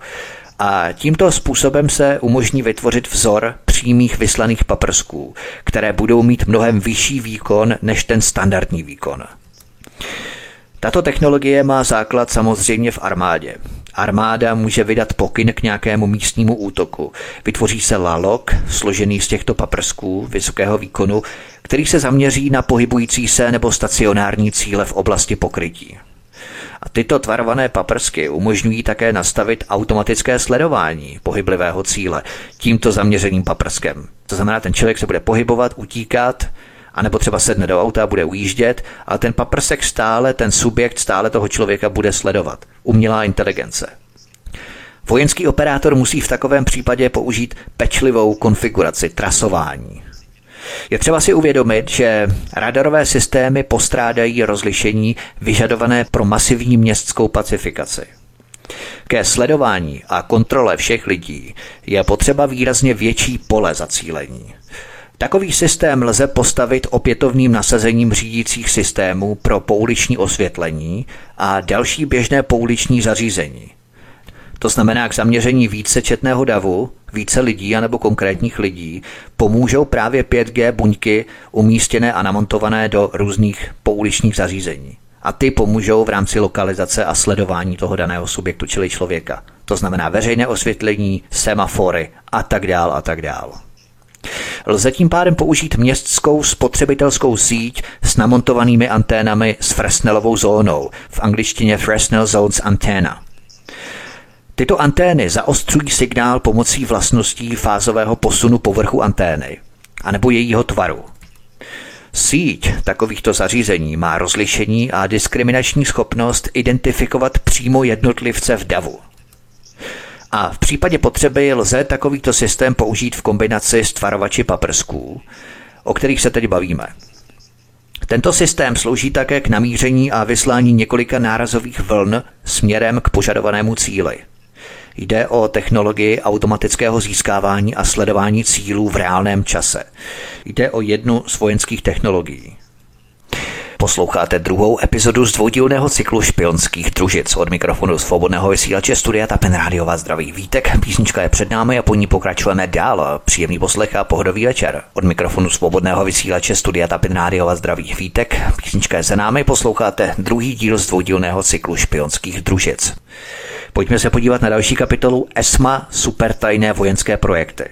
A tímto způsobem se umožní vytvořit vzor přímých vyslaných paprsků, které budou mít mnohem vyšší výkon než ten standardní výkon. Tato technologie má základ samozřejmě v armádě. Armáda může vydat pokyn k nějakému místnímu útoku. Vytvoří se lalok, složený z těchto paprsků vysokého výkonu, který se zaměří na pohybující se nebo stacionární cíle v oblasti pokrytí. A tyto tvarované paprsky umožňují také nastavit automatické sledování pohyblivého cíle tímto zaměřeným paprskem. To znamená, ten člověk se bude pohybovat, utíkat, anebo třeba sedne do auta a bude ujíždět, ale ten paprsek stále, ten subjekt stále toho člověka bude sledovat. Umělá inteligence. Vojenský operátor musí v takovém případě použít pečlivou konfiguraci trasování. Je třeba si uvědomit, že radarové systémy postrádají rozlišení vyžadované pro masivní městskou pacifikaci. Ke sledování a kontrole všech lidí je potřeba výrazně větší pole zacílení. Takový systém lze postavit opětovným nasazením řídících systémů pro pouliční osvětlení a další běžné pouliční zařízení. To znamená, k zaměření vícečetného davu, více lidí anebo konkrétních lidí pomůžou právě pět G buňky umístěné a namontované do různých pouličních zařízení. A ty pomůžou v rámci lokalizace a sledování toho daného subjektu, čili člověka. To znamená veřejné osvětlení, semafory a tak dál a tak dál. Lze tím pádem použít městskou spotřebitelskou síť s namontovanými anténami s Fresnelovou zónou, v angličtině Fresnel Zones Antenna. Tyto antény zaostřují signál pomocí vlastností fázového posunu povrchu antény, anebo jejího tvaru. Síť takovýchto zařízení má rozlišení a diskriminační schopnost identifikovat přímo jednotlivce v davu. A v případě potřeby lze takovýto systém použít v kombinaci s tvarovači paprsků, o kterých se teď bavíme. Tento systém slouží také k namíření a vyslání několika nárazových vln směrem k požadovanému cíli. Jde o technologii automatického získávání a sledování cílů v reálném čase. Jde o jednu z vojenských technologií. Posloucháte druhou epizodu z dvoudílného cyklu špionských družic. Od mikrofonu svobodného vysílače Studia Tapin Rádio vás zdraví Vítek. Písnička je před námi a po ní pokračujeme dál. Příjemný poslech a pohodový večer. Od mikrofonu svobodného vysílače Studia Tapin Rádio vás zdraví Vítek. Písnička je za námi, posloucháte druhý díl z dvoudílného cyklu špionských družic. Pojďme se podívat na další kapitolu ESMA, supertajné vojenské projekty.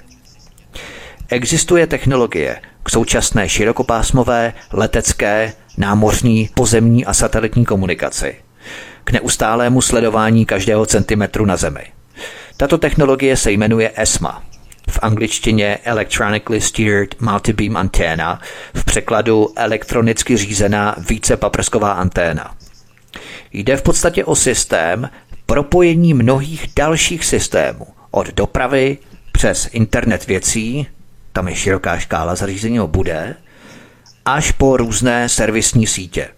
Existuje technologie k současné širokopásmové, letecké, námořní, pozemní a satelitní komunikaci, k neustálému sledování každého centimetru na Zemi. Tato technologie se jmenuje ESMA, v angličtině Electronically Steered Multibeam Antenna, v překladu elektronicky řízená vícepaprsková anténa. Jde v podstatě o systém propojení mnohých dalších systémů, od dopravy přes internet věcí, tam je široká škála zařízení o bude, až po různé servisní sítě.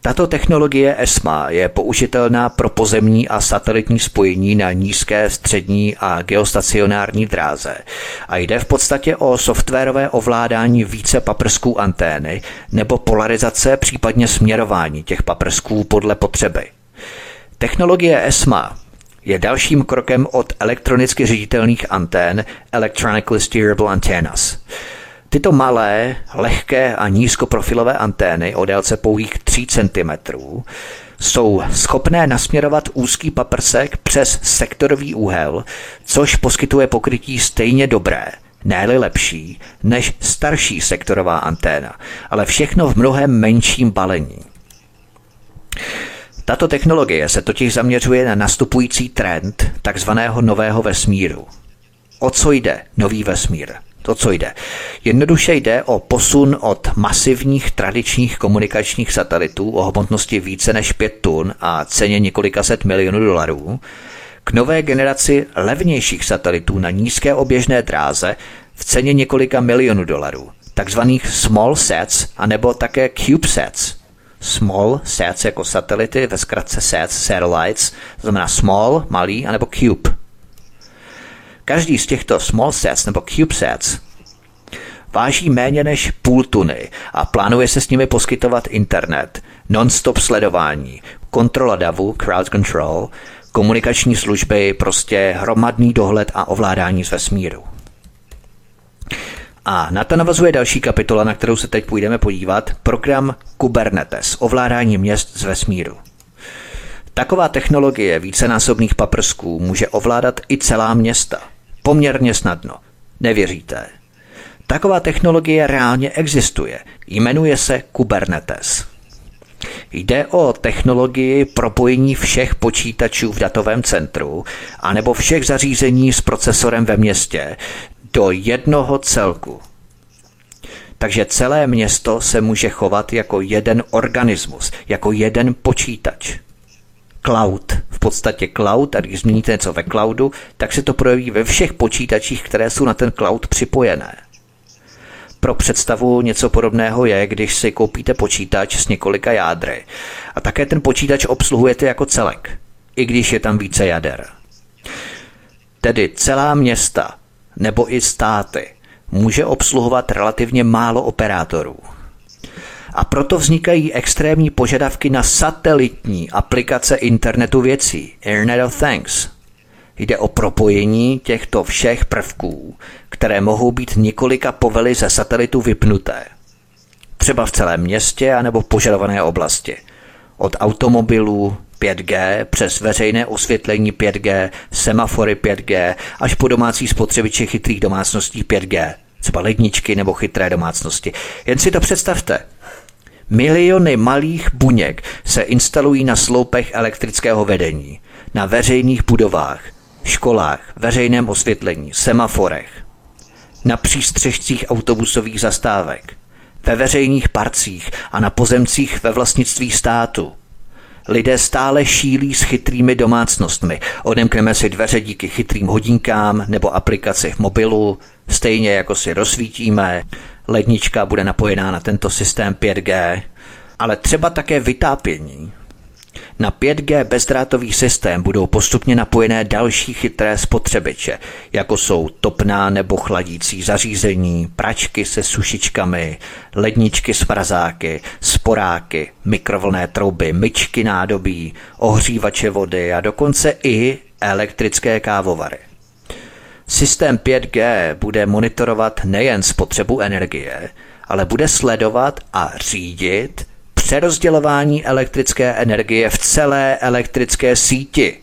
Tato technologie ESMA je použitelná pro pozemní a satelitní spojení na nízké, střední a geostacionární dráze a jde v podstatě o softwarové ovládání více paprsků antény nebo polarizace, případně směrování těch paprsků podle potřeby. Technologie ESMA je dalším krokem od elektronicky říditelných antén, Electronically Steerable Antennas. Tyto malé, lehké a nízkoprofilové antény o délce pouhých tři centimetry jsou schopné nasměrovat úzký paprsek přes sektorový úhel, což poskytuje pokrytí stejně dobré, ne-li lepší, než starší sektorová anténa, ale všechno v mnohem menším balení. Tato technologie se totiž zaměřuje na nastupující trend takzvaného nového vesmíru. O co jde nový vesmír? To, co jde. Jednoduše jde o posun od masivních tradičních komunikačních satelitů o hmotnosti více než pět tun a ceně několika set milionů dolarů k nové generaci levnějších satelitů na nízké oběžné dráze v ceně několika milionů dolarů, takzvaných small sats anebo také cube sats. Small sats jako satelity, ve zkratce sats, satellites, znamená small, malý, anebo cube. Každý z těchto small sats nebo cube sats váží méně než půl tuny a plánuje se s nimi poskytovat internet, non-stop sledování, kontrola davu, crowd control, komunikační služby, prostě hromadný dohled a ovládání z vesmíru. A na to navazuje další kapitola, na kterou se teď půjdeme podívat, program Kubernetes, ovládání měst z vesmíru. Taková technologie vícenásobných paprsků může ovládat i celá města. Poměrně snadno. Nevěříte? Taková technologie reálně existuje. Jmenuje se Kubernetes. Jde o technologii propojení všech počítačů v datovém centru anebo všech zařízení s procesorem ve městě do jednoho celku. Takže celé město se může chovat jako jeden organismus, jako jeden počítač. Cloud. V podstatě cloud, a když změníte něco ve cloudu, tak se to projeví ve všech počítačích, které jsou na ten cloud připojené. Pro představu něco podobného je, když si koupíte počítač s několika jádry. A také ten počítač obsluhujete jako celek, i když je tam více jader. Tedy celá města nebo i státy může obsluhovat relativně málo operátorů. A proto vznikají extrémní požadavky na satelitní aplikace internetu věcí, Internet of Things. Jde o propojení těchto všech prvků, které mohou být několika povely ze satelitu vypnuté. Třeba v celém městě anebo v požadované oblasti. Od automobilů pět G přes veřejné osvětlení pět G, semafory pět G až po domácí spotřebiče chytrých domácností pět G, třeba ledničky nebo chytré domácnosti. Jen si to představte. Miliony malých buněk se instalují na sloupech elektrického vedení, na veřejných budovách, školách, veřejném osvětlení, semaforech, na přístřešcích autobusových zastávek, ve veřejných parcích a na pozemcích ve vlastnictví státu. Lidé stále šílí s chytrými domácnostmi. Odemkneme si dveře díky chytrým hodinkám nebo aplikaci v mobilu, stejně jako si rozsvítíme. Lednička bude napojená na tento systém pět G, ale třeba také vytápění. Na pět G bezdrátový systém budou postupně napojené další chytré spotřebiče, jako jsou topná nebo chladící zařízení, pračky se sušičkami, ledničky s mrazáky, sporáky, mikrovlnné trouby, myčky nádobí, ohřívače vody a dokonce i elektrické kávovary. Systém pět G bude monitorovat nejen spotřebu energie, ale bude sledovat a řídit přerozdělování elektrické energie v celé elektrické síti.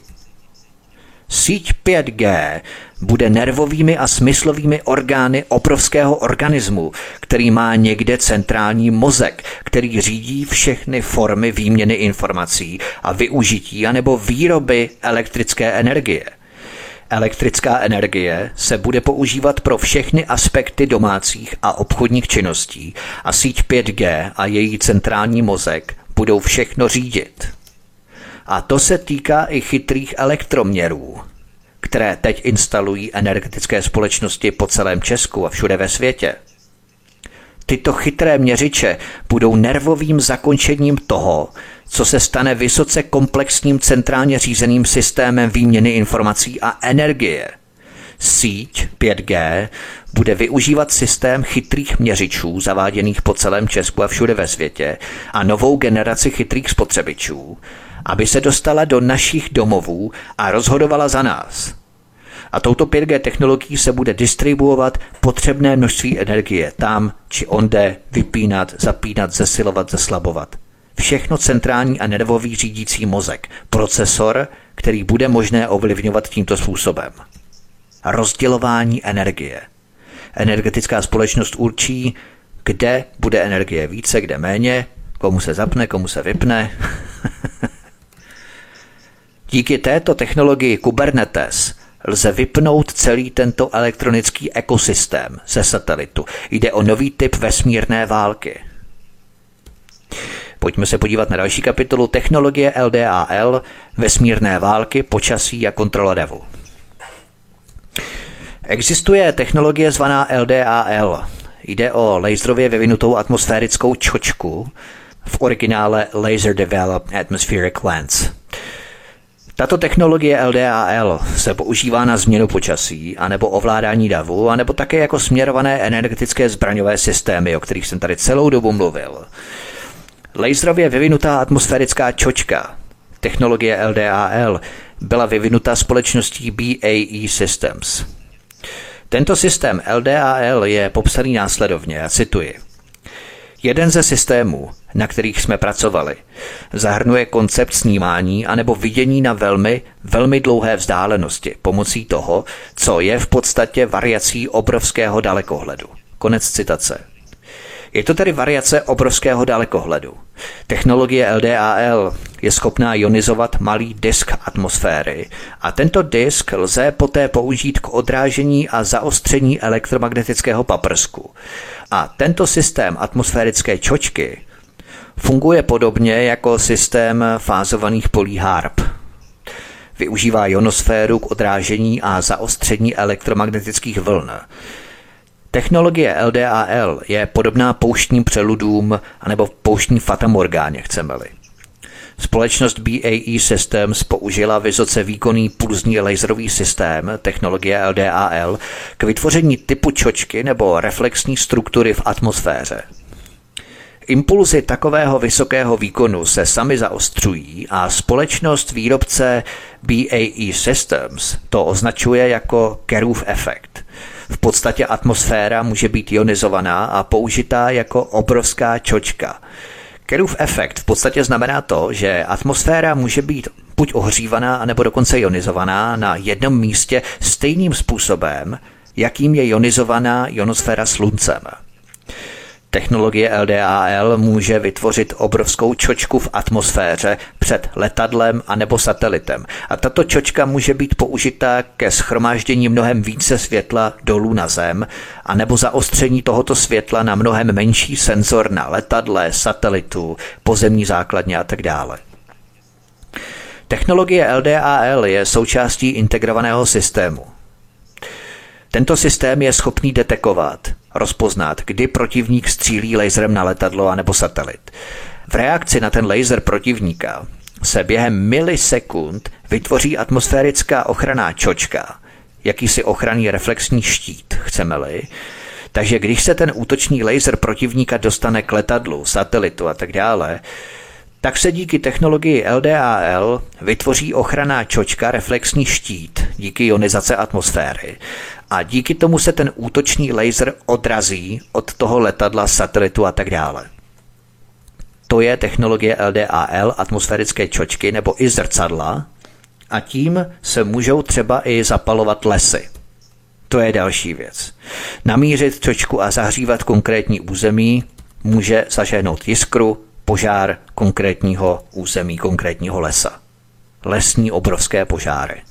Síť pět G bude nervovými a smyslovými orgány obrovského organismu, který má někde centrální mozek, který řídí všechny formy výměny informací a využití anebo výroby elektrické energie. Elektrická energie se bude používat pro všechny aspekty domácích a obchodních činností a síť pět G a její centrální mozek budou všechno řídit. A to se týká i chytrých elektroměrů, které teď instalují energetické společnosti po celém Česku a všude ve světě. Tyto chytré měřiče budou nervovým zakončením toho, co se stane vysoce komplexním centrálně řízeným systémem výměny informací a energie. Síť pět G bude využívat systém chytrých měřičů zaváděných po celém Česku a všude ve světě a novou generaci chytrých spotřebičů, aby se dostala do našich domovů a rozhodovala za nás. A touto pět G technologií se bude distribuovat potřebné množství energie tam či onde, vypínat, zapínat, zesilovat, zeslabovat. Všechno centrální a nervový řídící mozek, procesor, který bude možné ovlivňovat tímto způsobem. Rozdělování energie. Energetická společnost určí, kde bude energie více, kde méně, komu se zapne, komu se vypne. Díky této technologii Kubernetes lze vypnout celý tento elektronický ekosystém ze satelitu. Jde o nový typ vesmírné války. Pojďme se podívat na další kapitolu Technologie L D A L, vesmírné války, počasí a kontrola davu. Existuje technologie zvaná L D A L. Jde o laserově vyvinutou atmosférickou čočku, v originále Laser Developed Atmospheric Lens. Tato technologie L D A L se používá na změnu počasí, anebo ovládání davu, anebo také jako směrované energetické zbraňové systémy, o kterých jsem tady celou dobu mluvil. Laserově vyvinutá atmosférická čočka, technologie L D A L, byla vyvinuta společností B A E Systems. Tento systém L D A L je popsaný následovně, a cituji. Jeden ze systémů, na kterých jsme pracovali, zahrnuje koncept snímání anebo vidění na velmi, velmi dlouhé vzdálenosti pomocí toho, co je v podstatě variací obrovského dalekohledu. Konec citace. Je to tedy variace obrovského dalekohledu. Technologie L D A L je schopná ionizovat malý disk atmosféry a tento disk lze poté použít k odrážení a zaostření elektromagnetického paprsku. A tento systém atmosférické čočky funguje podobně jako systém fázovaných polí HARP. Využívá ionosféru k odrážení a zaostření elektromagnetických vln. Technologie L D A L je podobná pouštním přeludům anebo pouštní fatamorgáně, chceme-li. Společnost B A E Systems použila vysoce výkonný pulzní laserový systém technologie L D A L k vytvoření typu čočky nebo reflexní struktury v atmosféře. Impulzy takového vysokého výkonu se sami zaostřují a společnost výrobce B A E Systems to označuje jako Kerův efekt. V podstatě atmosféra může být ionizovaná a použitá jako obrovská čočka. Kerův efekt v podstatě znamená to, že atmosféra může být buď ohřívaná, anebo dokonce ionizovaná na jednom místě stejným způsobem, jakým je ionizovaná ionosféra sluncem. Technologie L D A L může vytvořit obrovskou čočku v atmosféře před letadlem anebo satelitem. A tato čočka může být použitá ke shromáždění mnohem více světla dolů na zem, anebo zaostření tohoto světla na mnohem menší senzor na letadle, satelitu, pozemní základně a tak dále. Technologie L D A L je součástí integrovaného systému. Tento systém je schopný detekovat, rozpoznat, kdy protivník střílí laserem na letadlo anebo satelit. V reakci na ten laser protivníka se během milisekund vytvoří atmosférická ochranná čočka, jakýsi ochranný reflexní štít, chceme-li. Takže když se ten útočný laser protivníka dostane k letadlu, satelitu a tak dále, tak se díky technologii L D A L vytvoří ochranná čočka, reflexní štít díky ionizace atmosféry. A díky tomu se ten útočný laser odrazí od toho letadla, satelitu a tak dále. To je technologie L D A L, atmosférické čočky nebo i zrcadla, a tím se můžou třeba i zapalovat lesy. To je další věc. Namířit čočku a zahřívat konkrétní území může zažehnout jiskru, požár konkrétního území, konkrétního lesa. Lesní obrovské požáry.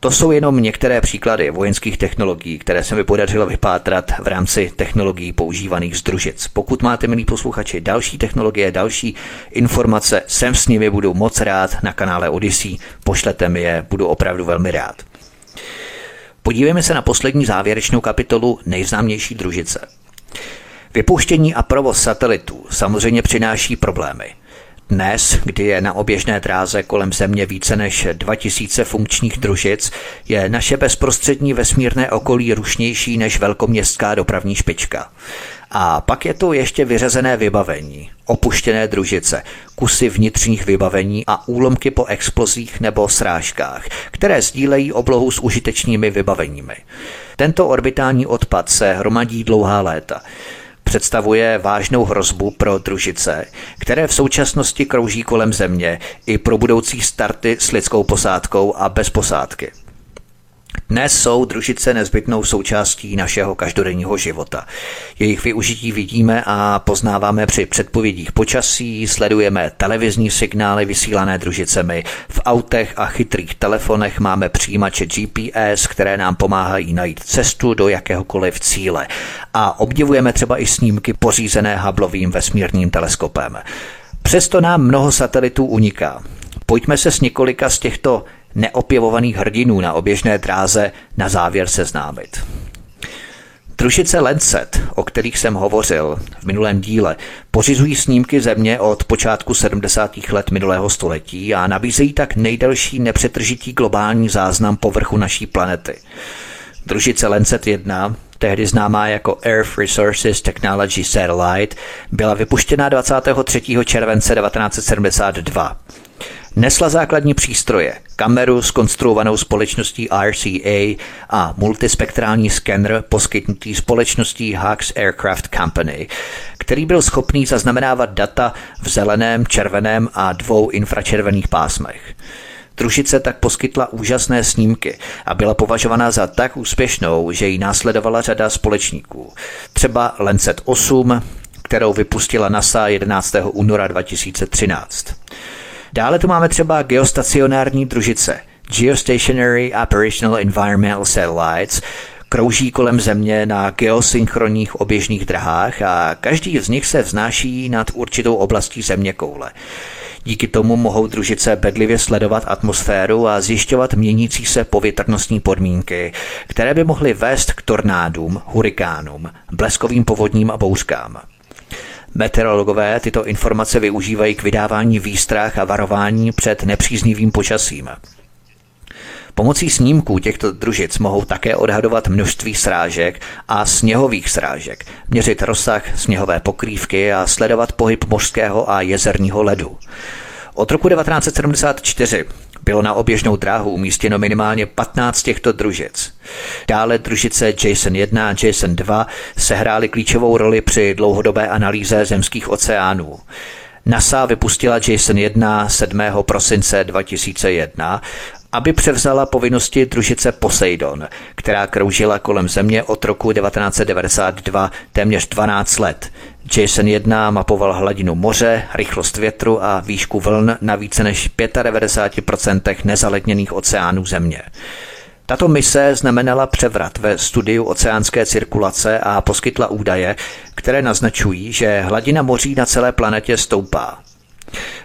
To jsou jenom některé příklady vojenských technologií, které se mi podařilo vypátrat v rámci technologií používaných z družic. Pokud máte, milí posluchači, další technologie, další informace, sem s nimi budu moc rád na kanále Odyssey. Pošlete mi je, budu opravdu velmi rád. Podívejme se na poslední závěrečnou kapitolu nejznámější družice. Vypouštění a provoz satelitů samozřejmě přináší problémy. Dnes, kdy je na oběžné dráze kolem Země více než dva tisíce funkčních družic, je naše bezprostřední vesmírné okolí rušnější než velkoměstská dopravní špička. A pak je to ještě vyřazené vybavení, opuštěné družice, kusy vnitřních vybavení a úlomky po explozích nebo srážkách, které sdílejí oblohu s užitečnými vybaveními. Tento orbitální odpad se hromadí dlouhá léta. Představuje vážnou hrozbu pro družice, které v současnosti krouží kolem Země i pro budoucí starty s lidskou posádkou a bez posádky. Dnes jsou družice nezbytnou součástí našeho každodenního života. Jejich využití vidíme a poznáváme při předpovědích počasí, sledujeme televizní signály vysílané družicemi, v autech a chytrých telefonech máme přijímače G P S, které nám pomáhají najít cestu do jakéhokoliv cíle. A obdivujeme třeba i snímky pořízené Hubbleovým vesmírným teleskopem. Přesto nám mnoho satelitů uniká. Pojďme se s několika z těchto neopěvovaných hrdinů na oběžné dráze na závěr seznámit. Družice Lancet, o kterých jsem hovořil v minulém díle, pořizují snímky Země od počátku sedmdesátých let minulého století a nabízejí tak nejdelší nepřetržitý globální záznam povrchu naší planety. Družice Lancet jedna, tehdy známá jako Earth Resources Technology Satellite, byla vypuštěna dvacátého třetího července devatenáct set sedmdesát dva. Nesla základní přístroje, kameru zkonstruovanou společností R C A a multispektrální skener poskytnutý společností Hawks Aircraft Company, který byl schopný zaznamenávat data v zeleném, červeném a dvou infračervených pásmech. Družice tak poskytla úžasné snímky a byla považovaná za tak úspěšnou, že ji následovala řada společníků. Třeba Lancet osm, kterou vypustila NASA jedenáctého února dva tisíce třináct. Dále tu máme třeba geostacionární družice Geostationary Operational Environmental Satellites, krouží kolem Země na geosynchronních oběžných drahách a každý z nich se vznáší nad určitou oblastí zeměkoule. Díky tomu mohou družice bedlivě sledovat atmosféru a zjišťovat měnící se povětrnostní podmínky, které by mohly vést k tornádům, hurikánům, bleskovým povodním a bouřkám. Meteorologové tyto informace využívají k vydávání výstrah a varování před nepříznivým počasím. Pomocí snímků těchto družic mohou také odhadovat množství srážek a sněhových srážek, měřit rozsah sněhové pokrývky a sledovat pohyb mořského a jezerního ledu. Od roku devatenáct set sedmdesát čtyři bylo na oběžnou dráhu umístěno minimálně patnáct těchto družic. Dále družice Jason jedna a Jason dva sehrály klíčovou roli při dlouhodobé analýze zemských oceánů. NASA vypustila Jason jedna sedmého prosince dva tisíce jedna aby převzala povinnosti družice Poseidon, která kroužila kolem Země od roku devatenáct set devadesát dva téměř dvanáct let. Jason jedna mapoval hladinu moře, rychlost větru a výšku vln na více než devadesát pět procent nezaledněných oceánů Země. Tato mise znamenala převrat ve studiu oceánské cirkulace a poskytla údaje, které naznačují, že hladina moří na celé planetě stoupá.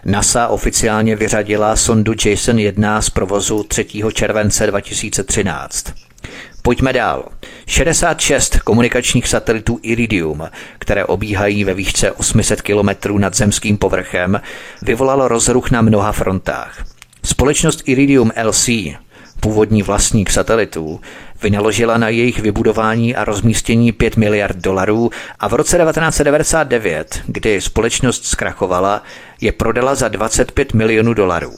NASA oficiálně vyřadila sondu Jason jedna z provozu třetího července dva tisíce třináct. Pojďme dál. šedesát šest komunikačních satelitů Iridium, které obíhají ve výšce osm set kilometrů nad zemským povrchem, vyvolalo rozruch na mnoha frontách. Společnost Iridium el cé, původní vlastník satelitů, vynaložila na jejich vybudování a rozmístění pět miliard dolarů a v roce devatenáct set devadesát devět, kdy společnost zkrachovala, je prodala za dvacet pět milionů dolarů.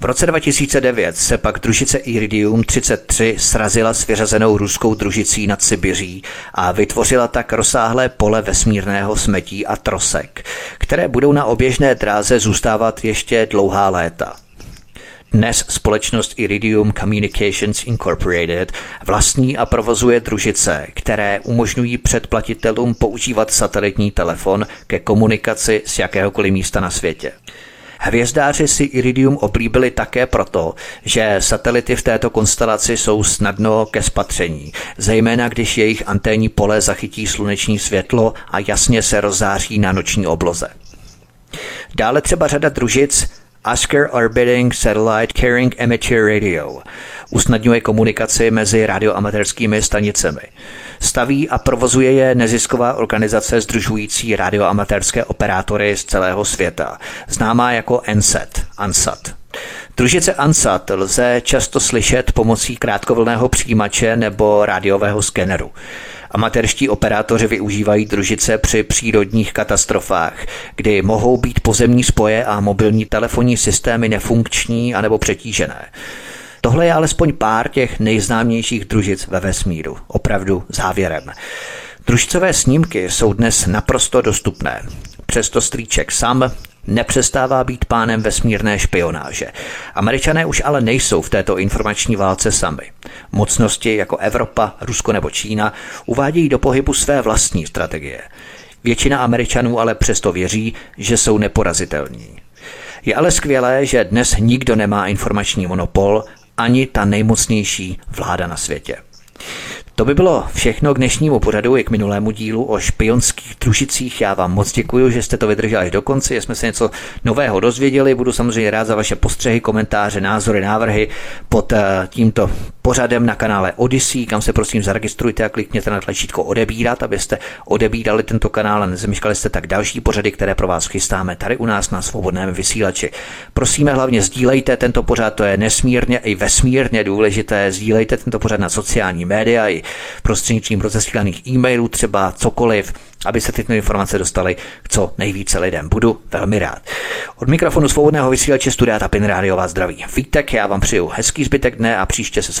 V roce dva tisíce devět se pak družice Iridium třicet tři srazila s vyřazenou ruskou družicí nad Sibiří a vytvořila tak rozsáhlé pole vesmírného smetí a trosek, které budou na oběžné dráze zůstávat ještě dlouhá léta. Dnes společnost Iridium Communications Incorporated vlastní a provozuje družice, které umožňují předplatitelům používat satelitní telefon ke komunikaci z jakéhokoliv místa na světě. Hvězdáři si Iridium oblíbili také proto, že satelity v této konstelaci jsou snadno ke spatření, zejména když jejich anténní pole zachytí sluneční světlo a jasně se rozzáří na noční obloze. Dále třeba řada družic Oscar Orbiting Satellite Carrying Amateur Radio usnadňuje komunikaci mezi radioamatérskými stanicemi. Staví a provozuje je nezisková organizace sdružující radioamatérské operátory z celého světa, známá jako ANSAT. ANSAT. Družice ANSAT lze často slyšet pomocí krátkovlnného přijímače nebo rádiového skeneru. Amatérští operátoři využívají družice při přírodních katastrofách, kdy mohou být pozemní spoje a mobilní telefonní systémy nefunkční anebo přetížené. Tohle je alespoň pár těch nejznámějších družic ve vesmíru. Opravdu závěrem. Družicové snímky jsou dnes naprosto dostupné. Přesto strýček Sam nepřestává být pánem vesmírné špionáže. Američané už ale nejsou v této informační válce sami. Mocnosti jako Evropa, Rusko nebo Čína uvádějí do pohybu své vlastní strategie. Většina Američanů ale přesto věří, že jsou neporazitelní. Je ale skvělé, že dnes nikdo nemá informační monopol, ani ta nejmocnější vláda na světě. To by bylo všechno k dnešnímu pořadu i k minulému dílu o špionských družicích. Já vám moc děkuji, že jste to vydrželi až do konce, že jsme se něco nového dozvěděli. Budu samozřejmě rád za vaše postřehy, komentáře, názory, návrhy pod tímto pořadem na kanále Odyssey, kam se prosím zaregistrujte a klikněte na tlačítko odebírat, abyste odebírali tento kanál a nezameškali jste tak další pořady, které pro vás chystáme tady u nás na Svobodném vysílači. Prosíme, hlavně sdílejte tento pořad, to je nesmírně i vesmírně důležité. Sdílejte tento pořad na sociální média i prostřednictvím rozesílaných e-mailů, třeba cokoliv, aby se tyto informace dostaly k co nejvíce lidem. Budu velmi rád. Od mikrofonu Svobodného vysílače Studia Tapin Rádio vás zdraví Vítek, já vám přeju hezký zbytek dne a příště se s